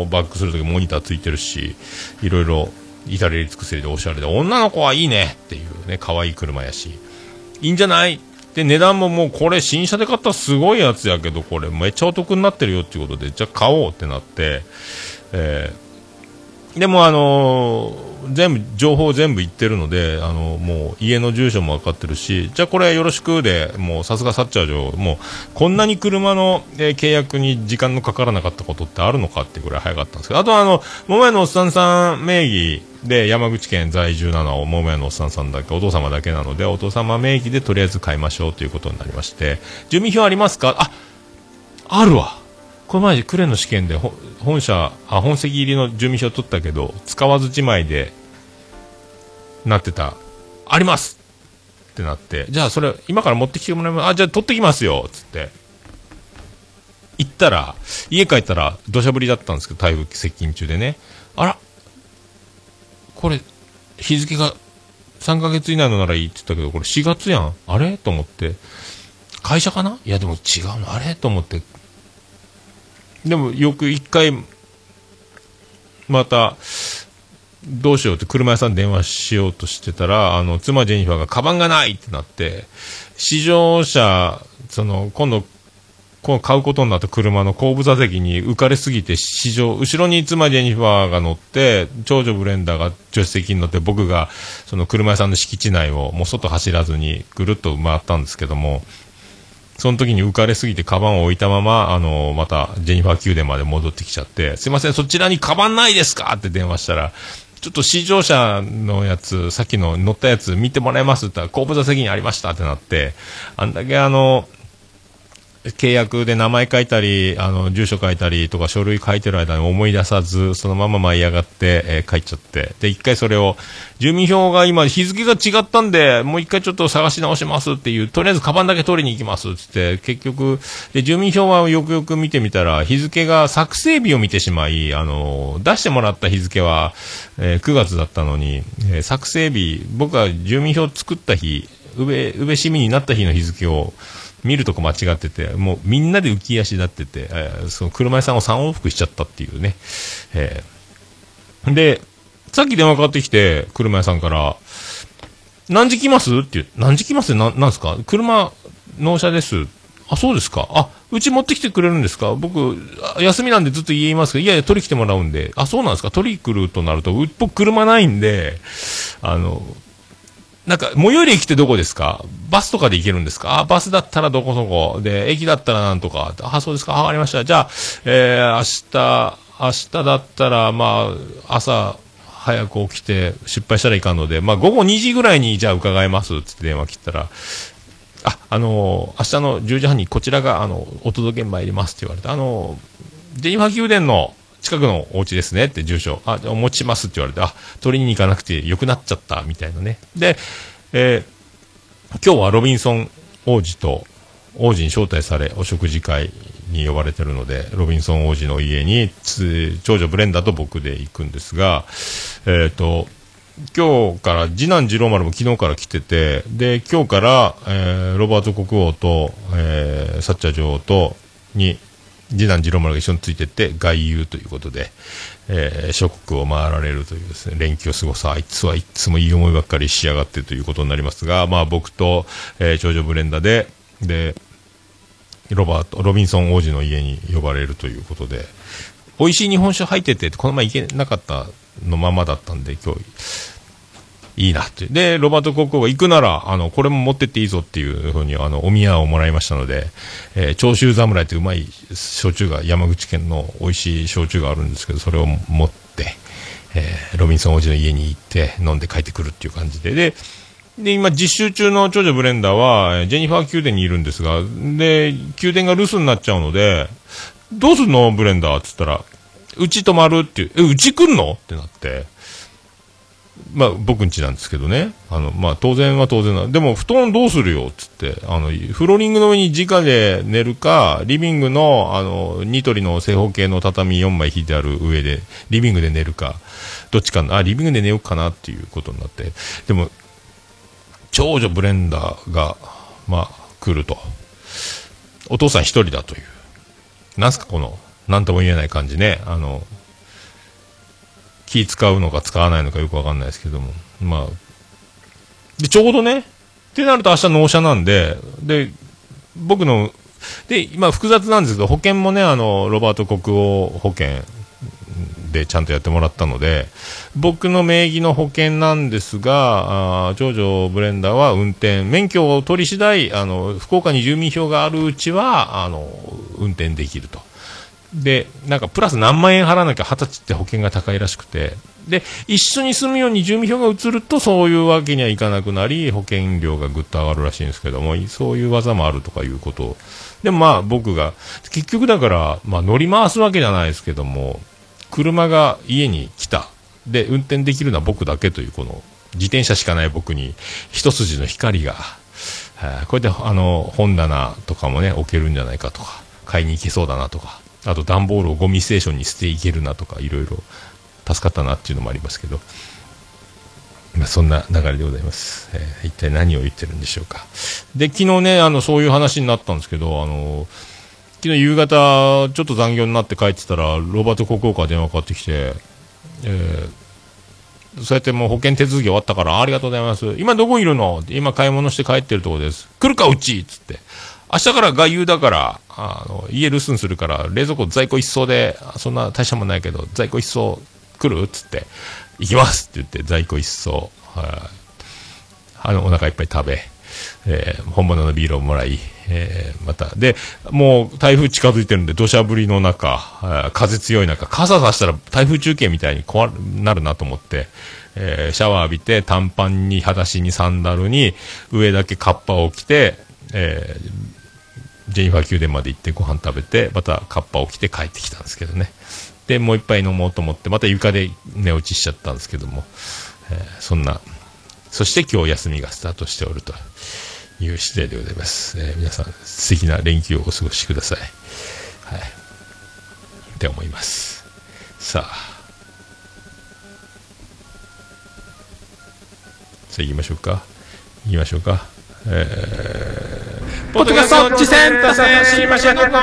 ろバックするときモニターついてるし、いろいろ至れり尽くせりでおしゃれで、女の子はいいねっていうね、可愛い車やしいいんじゃない、で値段ももうこれ新車で買ったらすごいやつやけどこれめっちゃお得になってるよっていうことで、じゃあ買おうってなって、でも全部情報全部言ってるので、もう家の住所も分かってるし、じゃあこれよろしくで、もうさすがサッチャー嬢、もうこんなに車の、契約に時間のかからなかったことってあるのかってぐらい早かったんですけど、あと桃屋のおっさんさん名義で山口県在住なのを桃屋のおっさんさんだけ、お父様だけなので、お父様名義でとりあえず買いましょうということになりまして、住民票ありますか、あるわ、この前呉の試験で本籍入りの住民票取ったけど使わずじまいでなってた、ありますってなって、じゃあそれ今から持ってきてもらいます、あじゃあ取ってきますよっつって行ったら、家帰ったら土砂降りだったんですけど、台風接近中でね、あらこれ日付が3ヶ月以内のならいいって言ったけどこれ4月やん、あれと思って、会社かな、いやでも違うのあれと思って、でもよく一回またどうしようって車屋さんに電話しようとしてたら、妻ジェニファーがカバンがないってなって、試乗車今度買うことになった車の後部座席に浮かれすぎて、後ろに妻ジェニファーが乗って長女ブレンダーが助手席に乗って、僕がその車屋さんの敷地内をもう外走らずにぐるっと回ったんですけども、その時に浮かれすぎてカバンを置いたまままたジェニファー宮殿まで戻ってきちゃって、すいませんそちらにカバンないですかって電話したら、ちょっと試乗車のやつさっきの乗ったやつ見てもらえますって言ったら後部座席にありましたってなって、あんだけ契約で名前書いたり住所書いたりとか書類書いてる間に思い出さずそのまま舞い上がって、書いちゃって、で一回それを住民票が今日付が違ったんでもう一回ちょっと探し直しますっていう、とりあえずカバンだけ取りに行きますって言って、結局で住民票はよくよく見てみたら日付が作成日を見てしまい、出してもらった日付は、9月だったのに、作成日、僕が住民票作った日、宇部市民になった日の日付を見るとこ間違ってて、もうみんなで浮き足立ってて、その車屋さんを3往復しちゃったっていうね、でさっき電話かかってきて車屋さんから何時来ますっていう、何時来ますってなんですか、車納車です、あそうですか、あうち持ってきてくれるんですか、僕休みなんでずっと家いますけど、いやいや取り来てもらうんで、あそうなんですか、取り来るとなると僕車ないんでなんか、最寄り駅ってどこですか？バスとかで行けるんですか？バスだったらどこそこ。で、駅だったらなんとか。あ、そうですか。わかりました。じゃあ、明日だったら、まあ、朝早く起きて失敗したらいかんので、まあ、午後2時ぐらいに、じゃあ伺います。つって電話切ったら、明日の10時半にこちらが、お届けに参りますって言われて、ジェニファー宮殿の、近くのお家ですねって住所、あ、お持ちしますって言われて、あ、取りに行かなくてよくなっちゃったみたいなね。で、今日はロビンソン王子と王子に招待されお食事会に呼ばれてるので、ロビンソン王子の家に長女ブレンダーと僕で行くんですが、今日から次男次郎丸も昨日から来てて、で今日から、ロバート国王と、サッチャー女王とに次男次郎丸が一緒についてって外遊ということで、諸国を回られるというですね、連休を過ごす。あいつはいつもいい思いばっかりしやがってということになりますが、まあ僕と、長女ブレンダでロビンソン王子の家に呼ばれるということで、美味しい日本酒入ってて、この前行けなかったのままだったんで、今日いいなって。でロバート国王が行くならこれも持ってっていいぞっていうふうにお宮をもらいましたので、長州侍といううまい焼酎が、山口県の美味しい焼酎があるんですけど、それを持って、ロビンソン王子の家に行って飲んで帰ってくるっていう感じで、で今実習中の長女ブレンダーはジェニファー宮殿にいるんですが、で宮殿が留守になっちゃうので、どうすんのブレンダーっつったら、うち泊まるっていう。うち来んのってなって、まあ僕ん家なんですけどね、まあ当然は当然な、でも布団どうするよっつって、フローリングの上に直で寝るか、リビングのニトリの正方形の畳4枚引いてある上でリビングで寝るか、どっちかな、リビングで寝ようかなっていうことになって、でも長女ブレンダーがまあ来ると、お父さん一人だという、なんすかこのなんとも言えない感じね。気使うのか使わないのかよくわかんないですけども、まあでちょうどねってなると明日納車なんで、で僕ので今複雑なんですけど、保険もねロバート国王保険でちゃんとやってもらったので、僕の名義の保険なんですが、長女ブレンダーは運転免許を取り次第福岡に住民票があるうちは運転できると。でなんかプラス何万円払わなきゃ20歳って保険が高いらしくて、で一緒に住むように住民票が移るとそういうわけにはいかなくなり、保険料がぐっと上がるらしいんですけども、そういう技もあるとかいうことを。でもまあ僕が結局だから、まあ、乗り回すわけじゃないですけども、車が家に来たで運転できるのは僕だけという、この自転車しかない僕に一筋の光が、これで本棚とかもね置けるんじゃないかとか、買いに行けそうだなとか、あと段ボールをゴミステーションに捨ていけるなとか、いろいろ助かったなっていうのもありますけど、まあ、そんな流れでございます、一体何を言ってるんでしょうか。で昨日ねそういう話になったんですけど、昨日夕方ちょっと残業になって帰ってたらロバート国王から電話かかってきて、そうやってもう保険手続き終わったからありがとうございます、今どこいるの、今買い物して帰ってるとこです、来るかうちっつって、明日から外遊だから家留守にするから冷蔵庫在庫一掃で、そんな大したもんないけど在庫一掃来るっつって、行きますって言って在庫一掃、お腹いっぱい食べ、本物のビールをもらい、またでもう台風近づいてるんで土砂降りの中、風強い中、傘さしたら台風中継みたいになるなと思って、シャワー浴びて短パンに裸足にサンダルに上だけカッパを着て、ジェニファー宮殿まで行ってご飯食べて、またカッパを着て帰ってきたんですけどね。でもう一杯飲もうと思ってまた床で寝落ちしちゃったんですけども、そんな、そして今日休みがスタートしておるという次第でございます、皆さん素敵な連休をお過ごしください、はい、って思います。さあ行きましょうかポッドキャスト地センターシーマシアのコーナー、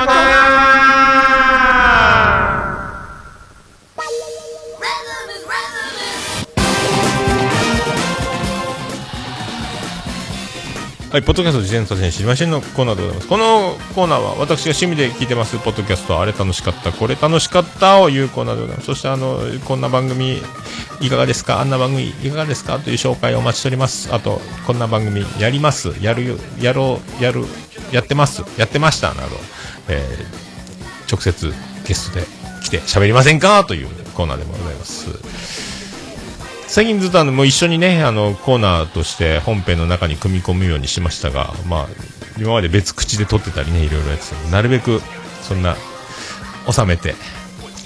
はい、ポッドキャスト地センターシーマシアのコーナーでございます。このコーナーは私が趣味で聞いてますポッドキャスト、あれ楽しかったこれ楽しかったを言うコーナーでございます。そしてこんな番組いかがですか、あんな番組いかがですかという紹介をお待ちしております。あとこんな番組やります、やるよ、やろう、やる、やってます、やってましたなど、直接ゲストで来て喋りませんかというコーナーでもございます。最近ずっともう一緒にねコーナーとして本編の中に組み込むようにしましたが、まあ今まで別口で撮ってたりね、いろいろやってたので、なるべくそんな収めて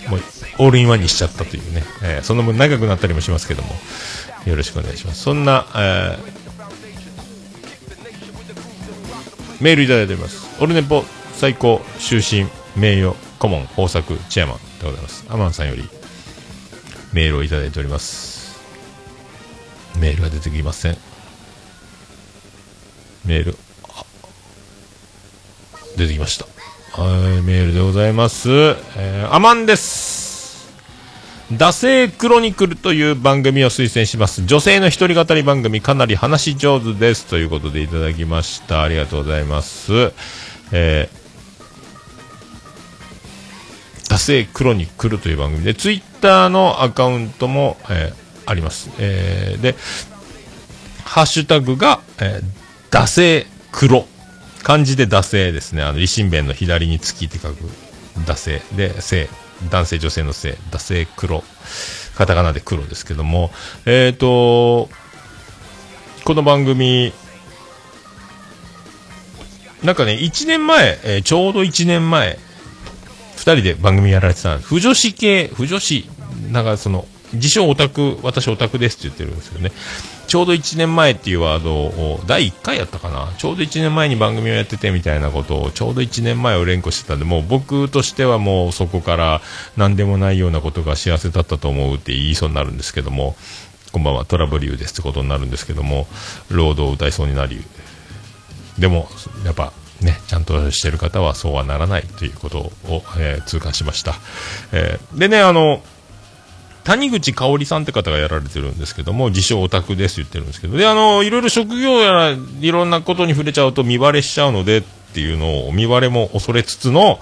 もうオールインワンにしちゃったというね、その分長くなったりもしますけどもよろしくお願いします。そんな、メールいただいております。オルネポ最高終身名誉顧問豊作チェアマンでございます。アマンさんよりメールをいただいております。メールが出てきません。メール出てきました。はい、メールでございます。アマンです。惰性クロニクルという番組を推薦します。女性の一人語り番組、かなり話上手です。ということでいただきました。ありがとうございます。惰性クロニクルという番組で、ツイッターのアカウントも、あります。で、ハッシュタグが、惰性クロ。漢字で惰性ですね。維新弁の左に月って書く惰性で、性、男性女性の性、惰性黒、カタカナで黒ですけども、この番組なんかね、1年前、ちょうど1年前2人で番組やられてたんです。不女子系、不女子なんかその自称オタク、私オタクですって言ってるんですよね。ちょうど1年前っていうワードを第1回やったかな、ちょうど1年前に番組をやっててみたいなことをちょうど1年前を連呼してたんで、もう僕としてはもうそこから何でもないようなことが幸せだったと思うって言いそうになるんですけども、こんばんはトラブリューですってことになるんですけども、ロードを歌いそうになり、でもやっぱね、ちゃんとしてる方はそうはならないということを、痛感しました。でね、谷口香織さんって方がやられてるんですけども、自称オタクです言ってるんですけど、で、いろいろ職業やらいろんなことに触れちゃうと見バレしちゃうのでっていうのを、見バレも恐れつつの、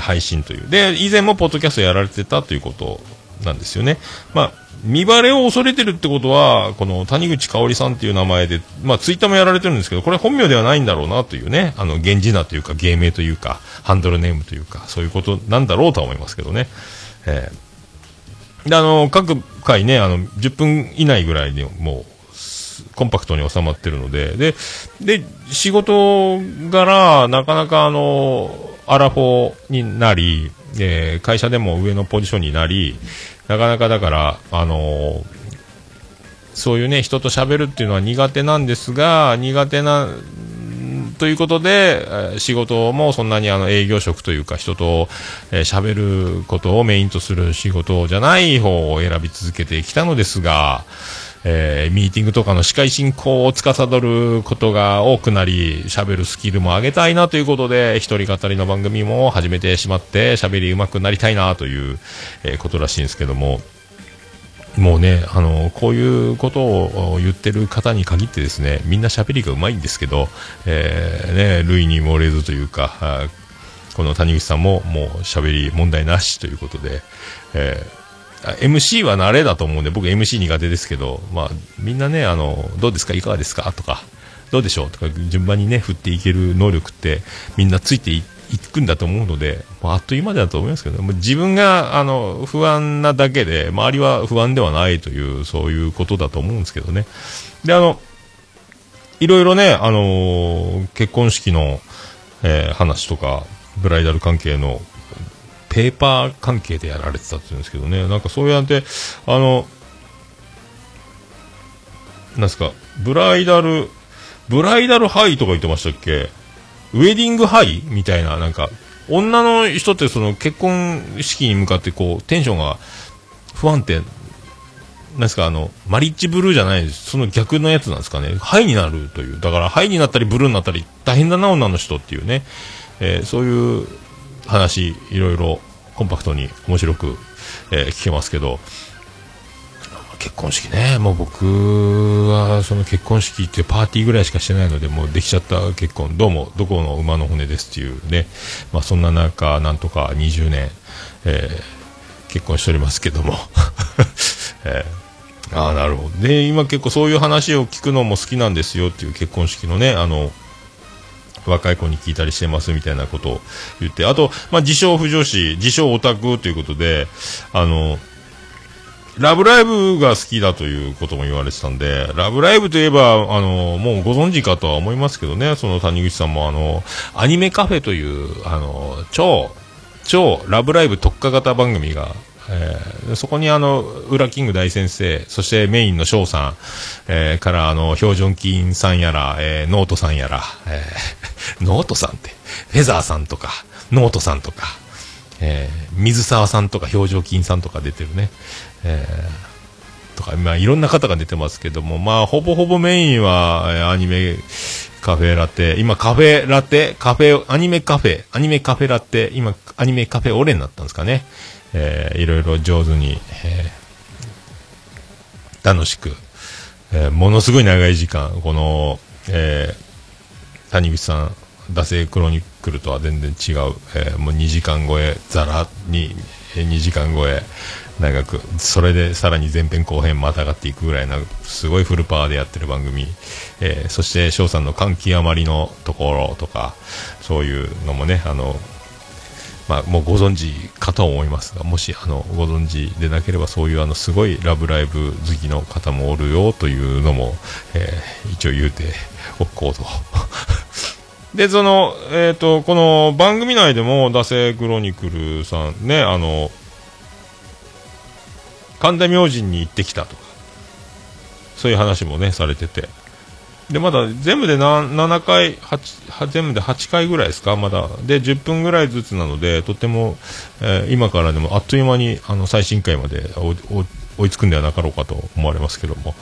配信という。で、以前もポッドキャストやられてたということなんですよね。まあ、見バレを恐れてるってことは、この谷口香織さんっていう名前で、まあ、ツイッターもやられてるんですけど、これ本名ではないんだろうなというね、源氏名というか、芸名というか、ハンドルネームというか、そういうことなんだろうとは思いますけどね。で、各回ね、10分以内ぐらいでもう、コンパクトに収まってるので、で、仕事柄、なかなかアラフォーになり、会社でも上のポジションになり、なかなかだから、そういうね、人と喋るっていうのは苦手なんですが、苦手な、ということで仕事もそんなに営業職というか人と喋ることをメインとする仕事じゃない方を選び続けてきたのですが、ミーティングとかの司会進行を司ることが多くなり、喋るスキルも上げたいなということで、一人語りの番組も始めてしまって、喋り上手くなりたいなということらしいんですけども、もうね、こういうことを言ってる方に限ってですね、みんな喋りがうまいんですけど、ね、類に漏れずというか、この谷口さんももう喋り問題なしということで、MC は慣れだと思うんで、僕 MC 苦手ですけど、まあ、みんなね、どうですか、いかがですかとか、どうでしょうとか、順番にね、振っていける能力って、みんなついていって、行くんだと思うので、あっという間だと思いますけど、もう自分が不安なだけで、周りは不安ではないという、そういうことだと思うんですけどね。で、いろいろね、結婚式の、話とかブライダル関係のペーパー関係でやられてたって言うんですけどね、なんかそうやってなんですか、ブライダルハイとか言ってましたっけ、ウェディングハイみたいな、なんか、女の人ってその結婚式に向かってこう、テンションが不安定、なんですか、マリッジブルーじゃないです。その逆のやつなんですかね。ハイになるという。だから、ハイになったりブルーになったり、大変だな、女の人っていうね。そういう話、いろいろコンパクトに面白く、聞けますけど、結婚式ね、もう僕はその結婚式っていうパーティーぐらいしかしてないので、もうできちゃった結婚、どうもどこの馬の骨ですっていうね、まあ、そんな中なんとか20年、結婚しておりますけども、あ、なるほど。で、今結構そういう話を聞くのも好きなんですよっていう、結婚式のね、若い子に聞いたりしてますみたいなことを言って、あと、まあ、自称不女子、自称オタクということで、ラブライブが好きだということも言われてたんで、ラブライブといえば、もうご存知かとは思いますけどね、その谷口さんもアニメカフェという、超ラブライブ特化型番組が、そこに裏キング大先生、そしてメインの翔さん、から表情筋さんやら、ノートさんやら、ノートさんって、フェザーさんとか、ノートさんとか、水沢さんとか表情筋さんとか出てるね、とか、まあ、いろんな方が出てますけども、まあ、ほぼほぼメインはアニメカフェラテ、今カフェラテ、カフェ、アニメカフェ、アニメカフェラテ、今アニメカフェオレになったんですかね。いろいろ上手に、楽しく、ものすごい長い時間、この、谷口さん、惰性クロニクルとは全然違う、もう2時間超え、ざらに2時間超え、長く、それでさらに前編後編またがっていくぐらいな、すごいフルパワーでやってる番組、そして翔さんの感極まりのところとか、そういうのもね、まあ、もうご存知かと思いますが、もしご存知でなければ、そういうすごいラブライブ好きの方もおるよというのも、一応言うておこうと。で、この番組内でも、惰性クロニクルさんね、神田明神に行ってきたとか、そういう話もね、されてて。で、まだ全部で7回、全部で8回ぐらいですか、まだ。で、10分ぐらいずつなので、とても、今からでもあっという間に、最新回まで追いつくんではなかろうかと思われますけども、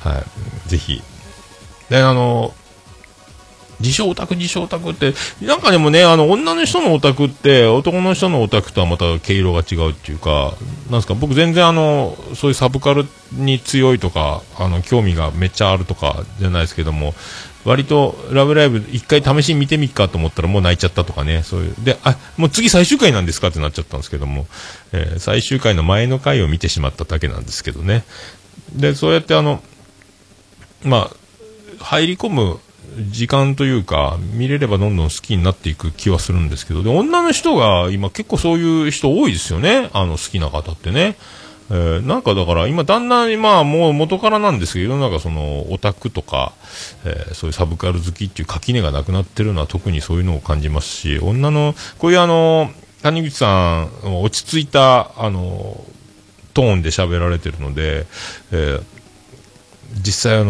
はい、ぜひ。で、自称オタクって、なんかでもね、女の人のオタクって、男の人のオタクとはまた毛色が違うっていうか、なんすか、僕全然そういうサブカルに強いとか、興味がめっちゃあるとかじゃないですけども、割と、ラブライブ一回試しに見てみっかと思ったらもう泣いちゃったとかね、そういう。で、あ、もう次最終回なんですかってなっちゃったんですけども、最終回の前の回を見てしまっただけなんですけどね。で、そうやってまあ、入り込む、時間というか見れればどんどん好きになっていく気はするんですけど、で、女の人が今結構そういう人多いですよね、好きな方ってね、なんかだから今だんだん、まあ、もう元からなんですけど、世の中そのオタクとか、そういうサブカル好きっていう垣根がなくなってるのは特にそういうのを感じますし、女のこういう谷口さん落ち着いたトーンで喋られてるので、実際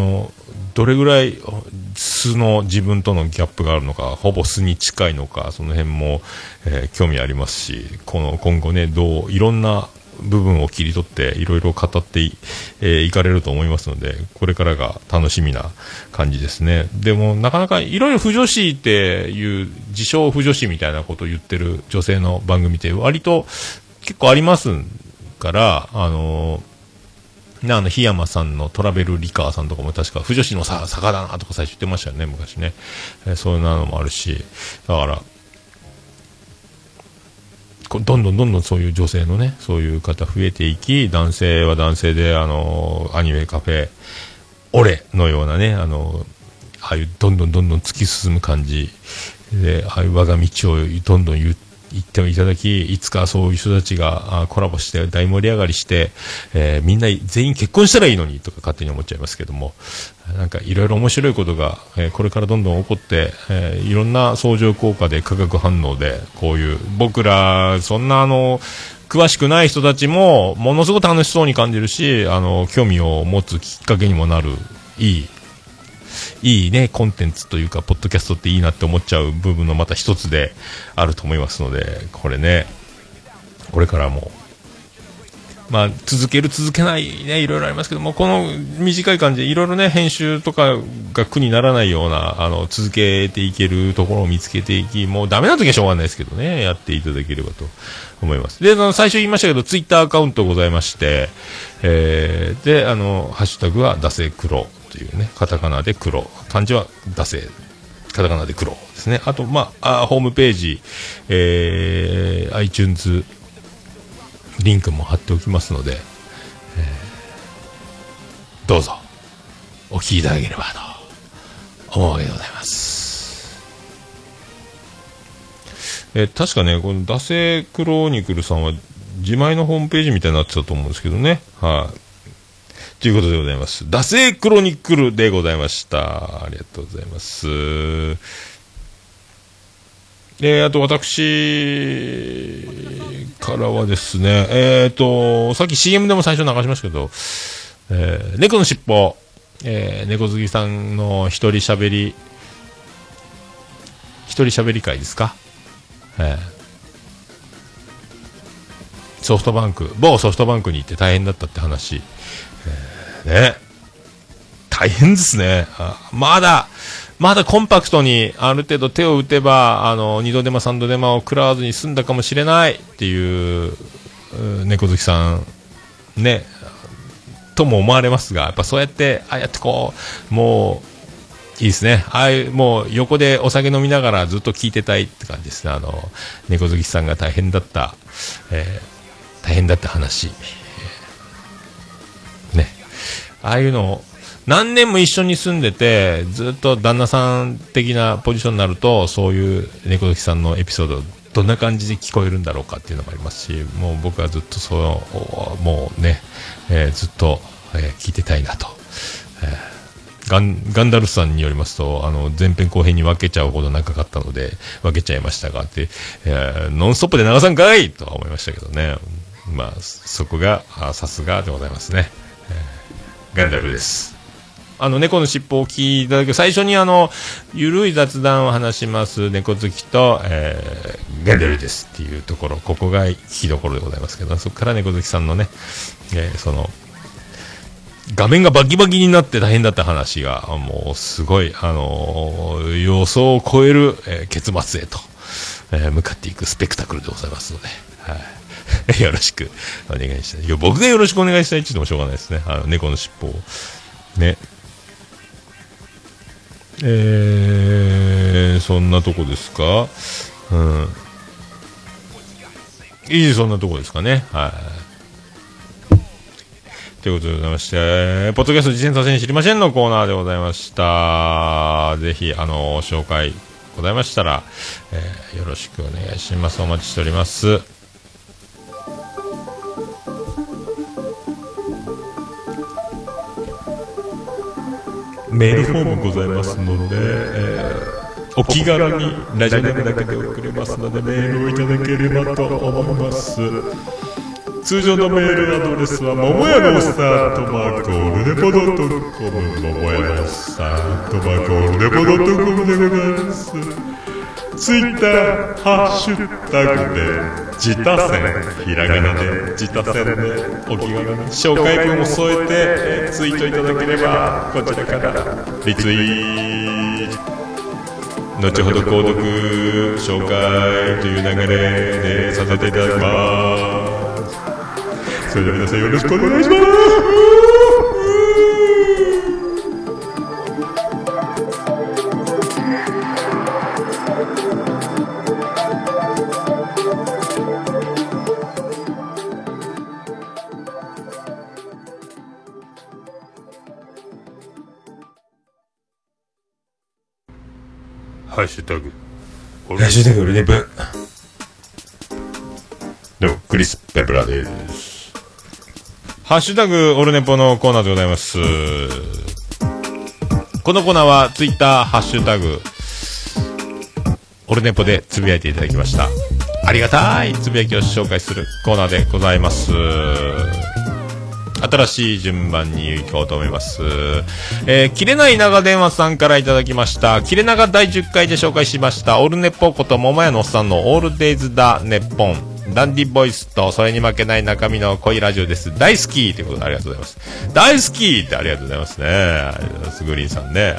どれぐらい素の自分とのギャップがあるのか、ほぼ素に近いのか、その辺も、興味ありますし、今後ね、どういろんな部分を切り取っていろいろ語っていかれると思いますので、これからが楽しみな感じですね。でもなかなかいろいろ不女子っていう自称不女子みたいなことを言ってる女性の番組って割と結構ありますから、檜山さんのトラベルリカーさんとかも確か不女子の坂だなとか最初言ってましたよね、昔ね、そういうのもあるし、だからどんどんそういう女性のね、そういう方増えていき、男性は男性でアニメカフェオレのようなね、ああいうどんどん突き進む感じで、ああいう我が道をどんどん言っていただき、いつかそういう人たちがコラボして大盛り上がりして、みんな全員結婚したらいいのにとか勝手に思っちゃいますけども、なんかいろいろ面白いことが、これからどんどん起こって、いろんな相乗効果で化学反応で、こういう僕らそんな詳しくない人たちもものすごく楽しそうに感じるし、興味を持つきっかけにもなる、いいね、コンテンツというかポッドキャストっていいなって思っちゃう部分のまた一つであると思いますので、これね、これからもまあ続ける続けないね、いろいろありますけども、この短い感じでいろいろね、編集とかが苦にならないような続けていけるところを見つけていき、もうダメな時はしょうがないですけどね、やっていただければと思います。で、最初言いましたけど、ツイッターアカウントございまして、でハッシュタグは惰性黒というね、カタカナで黒、漢字は惰性、カタカナで黒ですね。あと、まあ、ホームページ、iTunes リンクも貼っておきますので、どうぞお聞きいただければと思うわけでございます。確かね、この惰性クロニクルさんは自前のホームページみたいになってたと思うんですけどね、はい、ということでございます。惰性クロニクルでございました。ありがとうございます。あと私からはですね、さっき CM でも最初流しましたけど、猫のしっぽ、猫好きさんの一人喋り会ですか、ソフトバンク、某ソフトバンクに行って大変だったって話、ね、大変ですね。まだコンパクトにある程度手を打てば2度手間3度手間を食らわずに済んだかもしれないっていう猫好きさんねとも思われますが、やっぱそうやってこうもういいですね。もう横でお酒飲みながらずっと聞いてたいって感じですね。猫好きさんが大変だった話ね。ああいうのを何年も一緒に住んでてずっと旦那さん的なポジションになると、そういう猫好きさんのエピソードどんな感じで聞こえるんだろうかっていうのもありますし、もう僕はずっともうね、ずっと、聞いてたいなと、ガンダルスさんによりますと前編後編に分けちゃうほど長かったので分けちゃいましたがって、ノンストップで流さんかいとは思いましたけどね。まあそこがさすがでございますね、ガンダルです。猫のしっぽを聞いただけ、最初にゆるい雑談を話します猫好きと、ガンダルですっていうところ、ここが聞きどころでございますけど、そこから猫好きさんのね、その画面がバキバキになって大変だった話がもうすごい予想を超える、結末へと、向かっていくスペクタクルでございますので、はいよろしくお願いしたい。僕がよろしくお願いしたいって言ってもしょうがないですね。猫のしっぽをね。そんなとこですか。うん。そんなとこですかね。はい。ということでございまして、ポッドキャスト事前撮影に知りませんのコーナーでございました。ぜひ、紹介ございましたら、よろしくお願いします。お待ちしております。メールフォームございますので、お気軽にラジオネームだけで送れますのでメールをいただければと思います。通常のメールアドレスは桃屋のおっさんとマークオルネポドットコム、桃屋のおっさんとマークオルネポドットコムでございます。ツイッターハッシュタグで自他戦、ひらがなで自他戦でお気軽に紹介文を添えて、ツイートいただければこちらからリツイート、後ほど購読紹介という流れでさせていただきます。それでは皆さんよろしくお願いします。ハッシュタグオルネブのクリス・ペブラです。ハッシュタグオルネポのコーナーでございます。このコーナーはツイッターハッシュタグオルネポでつぶやいていただきました。ありがたいつぶやきを紹介するコーナーでございます。新しい順番に行こうと思います。切れない長電話さんからいただきました。切れ長第10回で紹介しました。オールネッポこと桃屋のおっさんのオールデイズだネッポン。ダンディボイスとそれに負けない中身の濃いラジオです。大好きということでありがとうございます。大好きってありがとうございますね。ありがとうございます。グリーンさんね。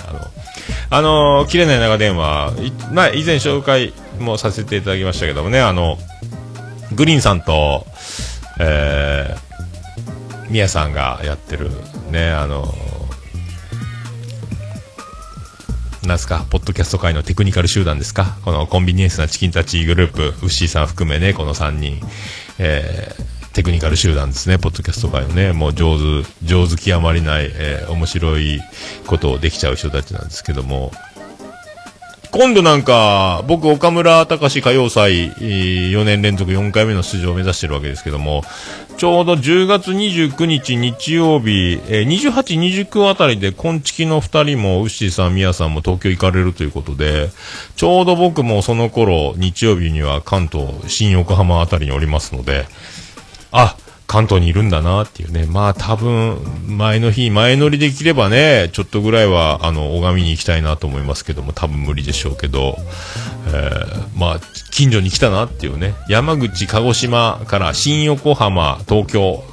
切れない長電話、以前紹介もさせていただきましたけどもね、グリーンさんと、ミヤさんがやってるね、なんすか、ポッドキャスト界のテクニカル集団ですか、このコンビニエンスなチキンたちグループ、ウッシーさん含めね、この3人、テクニカル集団ですね、ポッドキャスト界のね、もう上手極まりない、面白いことをできちゃう人たちなんですけども、今度なんか、僕、岡村隆史歌謡祭、4年連続4回目の出場を目指してるわけですけども、ちょうど10月29日日曜日、28、29あたりで、コンチキの2人も、ウッシーさん、ミヤさんも東京行かれるということで、ちょうど僕もその頃、日曜日には関東、新横浜あたりにおりますので、関東にいるんだなっていうね。まあ多分前の日前乗りできればね、ちょっとぐらいは拝みに行きたいなと思いますけども、多分無理でしょうけど、まあ近所に来たなっていうね。山口、鹿児島から新横浜、東京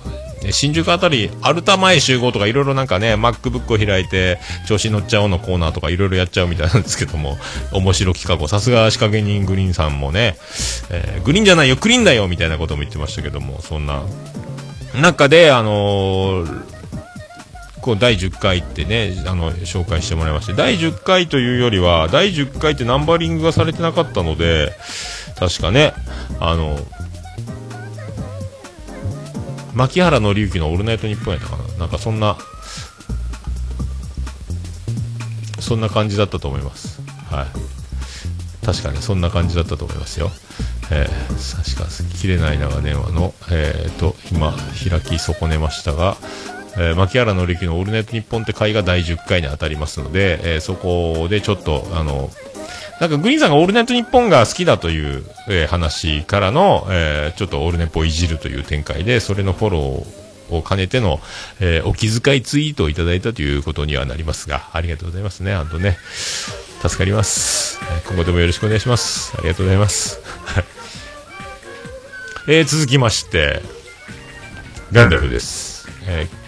新宿あたりアルタ前集合とかいろいろなんかね MacBook を開いて調子に乗っちゃおうのコーナーとかいろいろやっちゃうみたいなんですけども、面白企画をさすが仕掛け人グリーンさんもね、グリーンじゃないよクリーンだよみたいなことも言ってましたけども、そんな中でこう第10回ってね紹介してもらいまして、第10回というよりは第10回ってナンバリングがされてなかったので確かね牧原紀之のオールナイトニッポンやったかな、なんかそんな感じだったと思います。はい、確かにそんな感じだったと思いますよ。確か切れない長電話の今開き損ねましたが、牧原紀之のオールナイトニッポンって回が第10回に当たりますので、そこでちょっとなんかグリーンさんがオールナイトニッポンが好きだという、話からの、ちょっとオールネッポをいじるという展開で、それのフォローを兼ねての、お気遣いツイートをいただいたということにはなりますが、ありがとうございますね。本当ね、助かります。今後でもよろしくお願いします。ありがとうございます。続きまして、ガンダルです。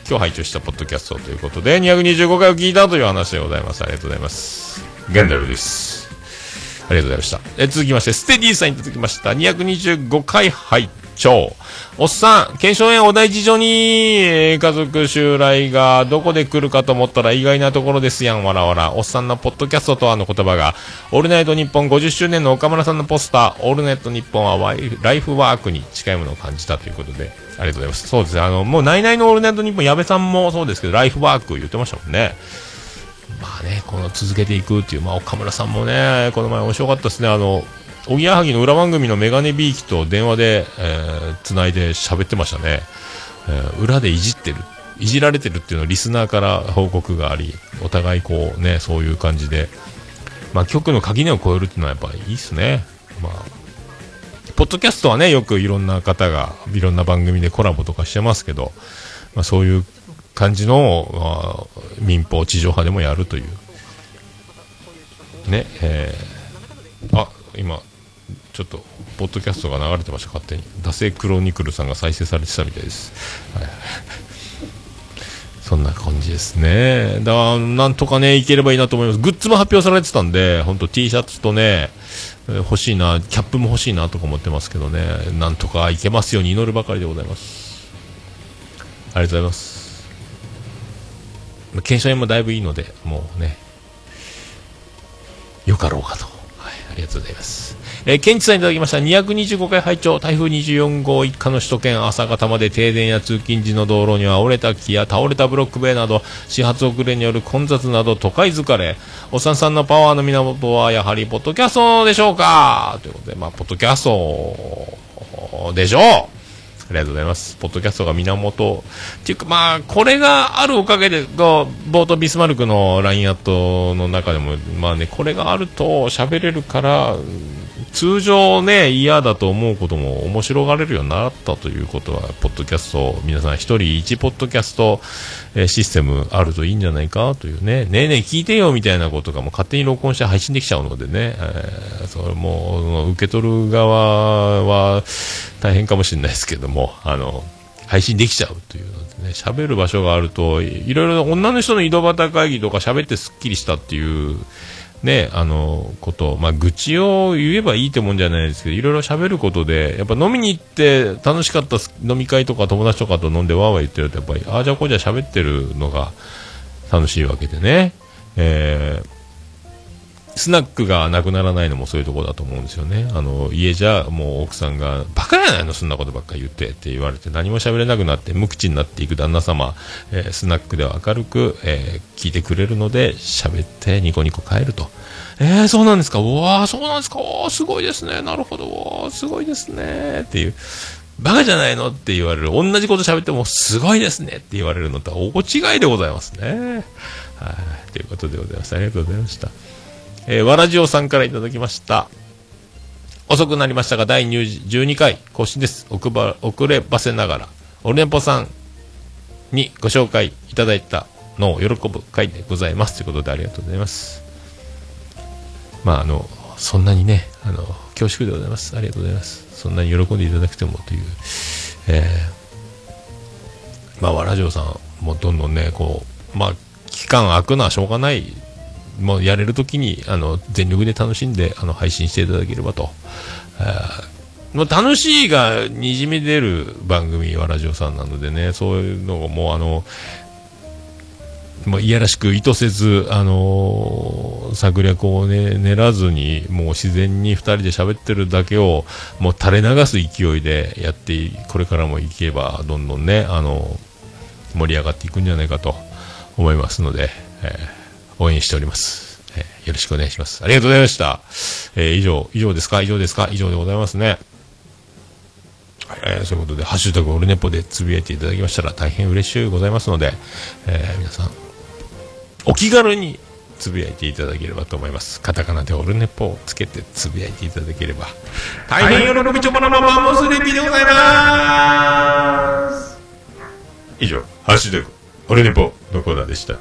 今日配聴したポッドキャストということで、225回を聞いたという話でございます。ありがとうございます。ガンダルです。ありがとうございました。続きまして、ステディさんに続きました。225回拝聴。おっさん、検証園お題事情に、家族襲来がどこで来るかと思ったら意外なところですやん、わらわら。おっさんのポッドキャストとはの言葉が、オールナイトニッポン50周年の岡村さんのポスター、オールナイトニッポンはライフワークに近いものを感じたということで、ありがとうございます。そうですね、もうナイナイのオールナイトニッポン、矢部さんもそうですけど、ライフワーク言ってましたもんね。まあね、この続けていくっていう、まあ、岡村さんもねこの前面白かったですね。おぎやはぎの裏番組のメガネビーキと電話でつないで喋ってましたね。裏でいじられてるっていうのをリスナーから報告があり、お互いこうねそういう感じで、まあ、局の垣根を越えるっていうのはやっぱりいいですね。まあポッドキャストはねよくいろんな方がいろんな番組でコラボとかしてますけど、まあ、そういう感じの民放地上波でもやるというね。今ちょっとポッドキャストが流れてました。勝手にダセクロニクルさんが再生されてたみたいです、はい、そんな感じですね。だからなんとかねいければいいなと思います。グッズも発表されてたんで本当 T シャツとね欲しいな、キャップも欲しいなとか思ってますけどね、なんとかいけますように祈るばかりでございます。ありがとうございます。検証もだいぶいいのでもうねよかろうかと、はい、ありがとうございます。ケンチさんいただきました。225回拝聴。台風24号一過の首都圏、朝方まで停電や通勤時の道路には折れた木や倒れたブロック塀など始発遅れによる混雑など都会疲れ。おっさんさんのパワーの源はやはりポッドキャストでしょうかということで、まあポッドキャストでしょう。ありがとうございます。ポッドキャストが源っていうか、まあこれがあるおかげで冒頭ビスマルクのラインアットの中でもまあねこれがあると喋れるから、通常ね嫌だと思うことも面白がれるようになったということは、ポッドキャスト皆さん一人一ポッドキャストシステムあるといいんじゃないかというね。ねえねえ聞いてよみたいなことがもう勝手に録音して配信できちゃうのでね、それも受け取る側は大変かもしれないですけども、配信できちゃうというのでね、喋る場所があるといろいろ女の人の井戸端会議とか喋ってすっきりしたっていうね、こと、まあ、愚痴を言えばいいってもんじゃないですけど、いろいろ喋ることでやっぱ飲みに行って楽しかった飲み会とか友達とかと飲んでわーわー言ってるとやっぱりああじゃあこうじゃ喋ってるのが楽しいわけでね、スナックがなくならないのもそういうところだと思うんですよね。家じゃもう奥さんがバカやないのそんなことばっかり言ってって言われて何も喋れなくなって無口になっていく旦那様、スナックでは明るく、聞いてくれるので喋ってニコニコ帰ると。そうなんですか、うわーそうなんですか、おーすごいですね、なるほど、おーすごいですねっていう、バカじゃないのって言われる、同じこと喋ってもすごいですねって言われるのとは大違いでございますね。はい、ということでございます。ありがとうございました。わらじおさんからいただきました。遅くなりましたが第12回更新です。遅ればせながらオルネポさんにご紹介いただいたのを喜ぶ回でございますということで、ありがとうございます。まあそんなにね恐縮でございます。ありがとうございます。そんなに喜んでいただくてもという、まあわらじょうさんもどんどんねこう、まあ、期間空くのはしょうがない、もうやれる時に全力で楽しんで配信していただければと。楽しいがにじみ出る番組わらじょうさんなのでね、そういうのをもうもういやらしく意図せず策略をね練らずに、もう自然に2人で喋ってるだけをもう垂れ流す勢いでやってこれからもいけばどんどんね盛り上がっていくんじゃないかと思いますので、応援しております、よろしくお願いします。ありがとうございました、以上でございますね。そういうことでハッシュタグオルネポでつぶやいていただきましたら大変嬉しいございますので、皆さんお気軽につぶやいていただければと思います。カタカナでオルネポをつけてつぶやいていただければ大変喜びちょばなのマンモスレビでございます。以上ハッシュタグオルネポのコーナーでした。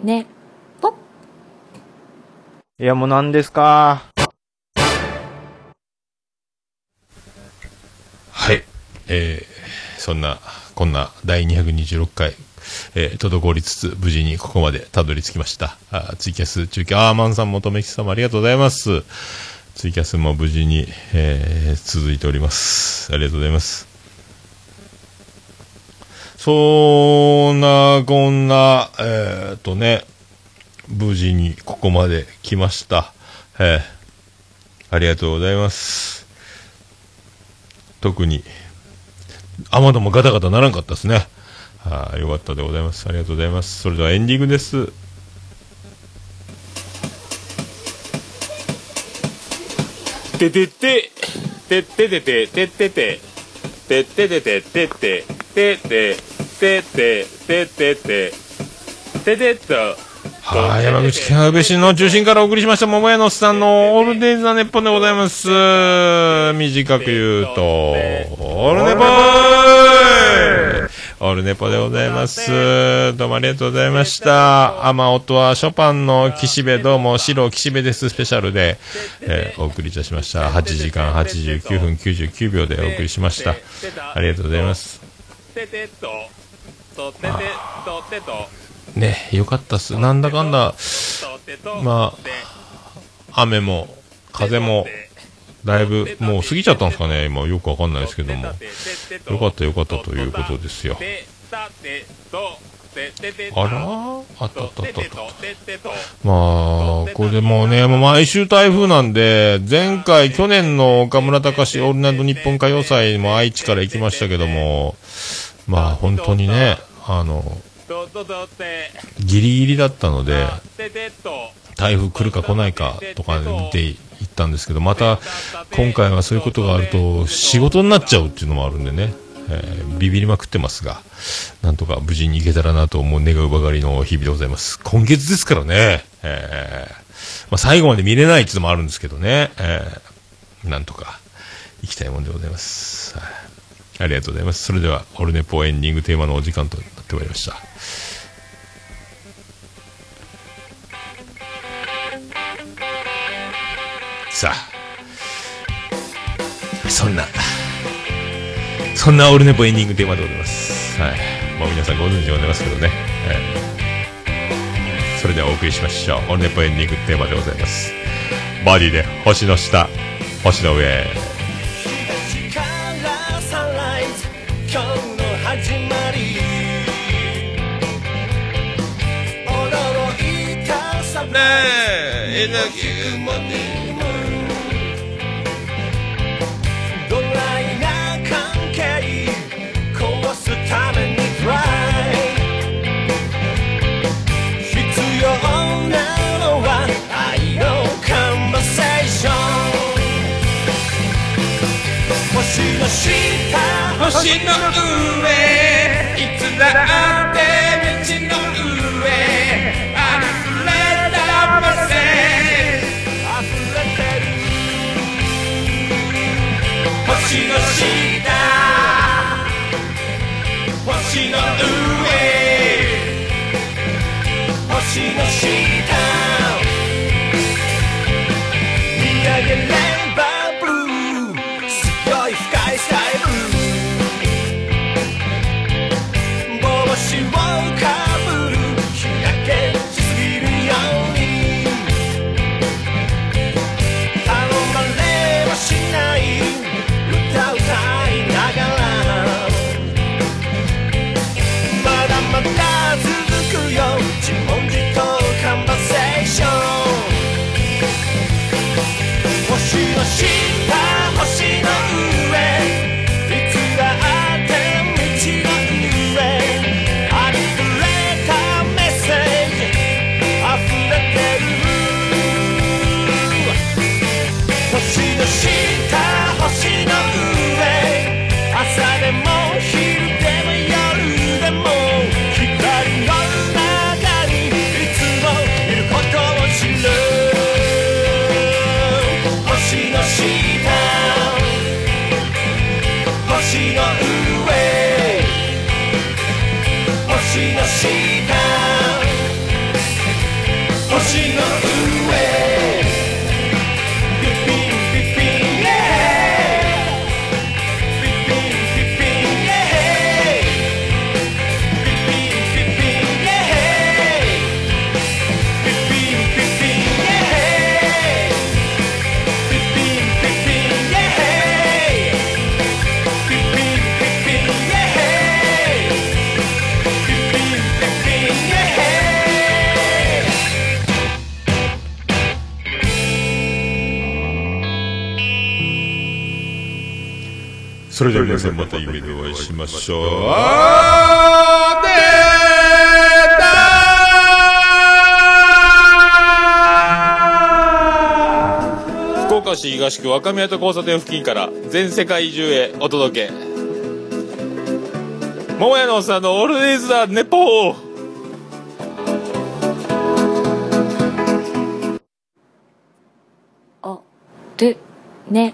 ねぽっ、いやもう何ですか。はい、そんなこんな第226回、滞りつつ無事にここまでたどり着きました。ツイキャス中継、マンさんもとめきさんもありがとうございます。ツイキャスも無事に、続いております。ありがとうございます。そんなこんな無事にここまで来ました。ありがとうございます。特に雨戸もガタガタならんかったですね。よかったでございます。ありがとうございます。それではエンディングです。てててててててててててててててててててててててててと、はい、山口県宇部市の中心からお送りしました桃屋のおっさんのオールデイズ・ザ・ネッポンでございます。短く言うとオールネポー、オールネポでございます。どうもありがとうございました。雨音はショパンの岸辺、どうも白岸辺ですスペシャルで、お送りいたしました。8時間89分99秒でお送りしました。ありがとうございます。ね、よかったっす。なんだかんだ、まあ、雨も風もだいぶもう過ぎちゃったんですかね。今よくわかんないですけども、よかったよかったということですよ。あらあったあったあったあった。まあこれでもうね、もう毎週台風なんで、前回去年の岡村隆史オールナイトニッポン歌謡祭も愛知から行きましたけども、まあ本当にねギリギリだったので、台風来るか来ないかとか見ていったんですけど、また今回はそういうことがあると仕事になっちゃうっていうのもあるんでね、ビビりまくってますが、なんとか無事に行けたらなともう願うばかりの日々でございます。今月ですからね、まあ、最後まで見れないっていうのもあるんですけどね、なんとか行きたいもんでございます。ありがとうございます。それではオルネポエンディングテーマのお時間となってまいりました。さあ、そんなオールネポエンディングテーマでございます。はい、もう皆さんご存知でございますけどね、それではお送りしましょう。オールネポエンディングテーマでございます。バディで星の下星の上、日からサンライズ今日の始まり、驚いたさねえなき雲にもドライな壊すためにトライ、必要なのは愛の上いつだって道の上あふれたませあふれてる星の下星の上星の下見上げればブルーすごい深いスタイルそれでは皆さんまた夢でお会いしましょう。あーでーだー。福岡市東区若宮と交差点付近から全世界中へお届け。桃屋のおっさんのオールデイズだネポー。あでね。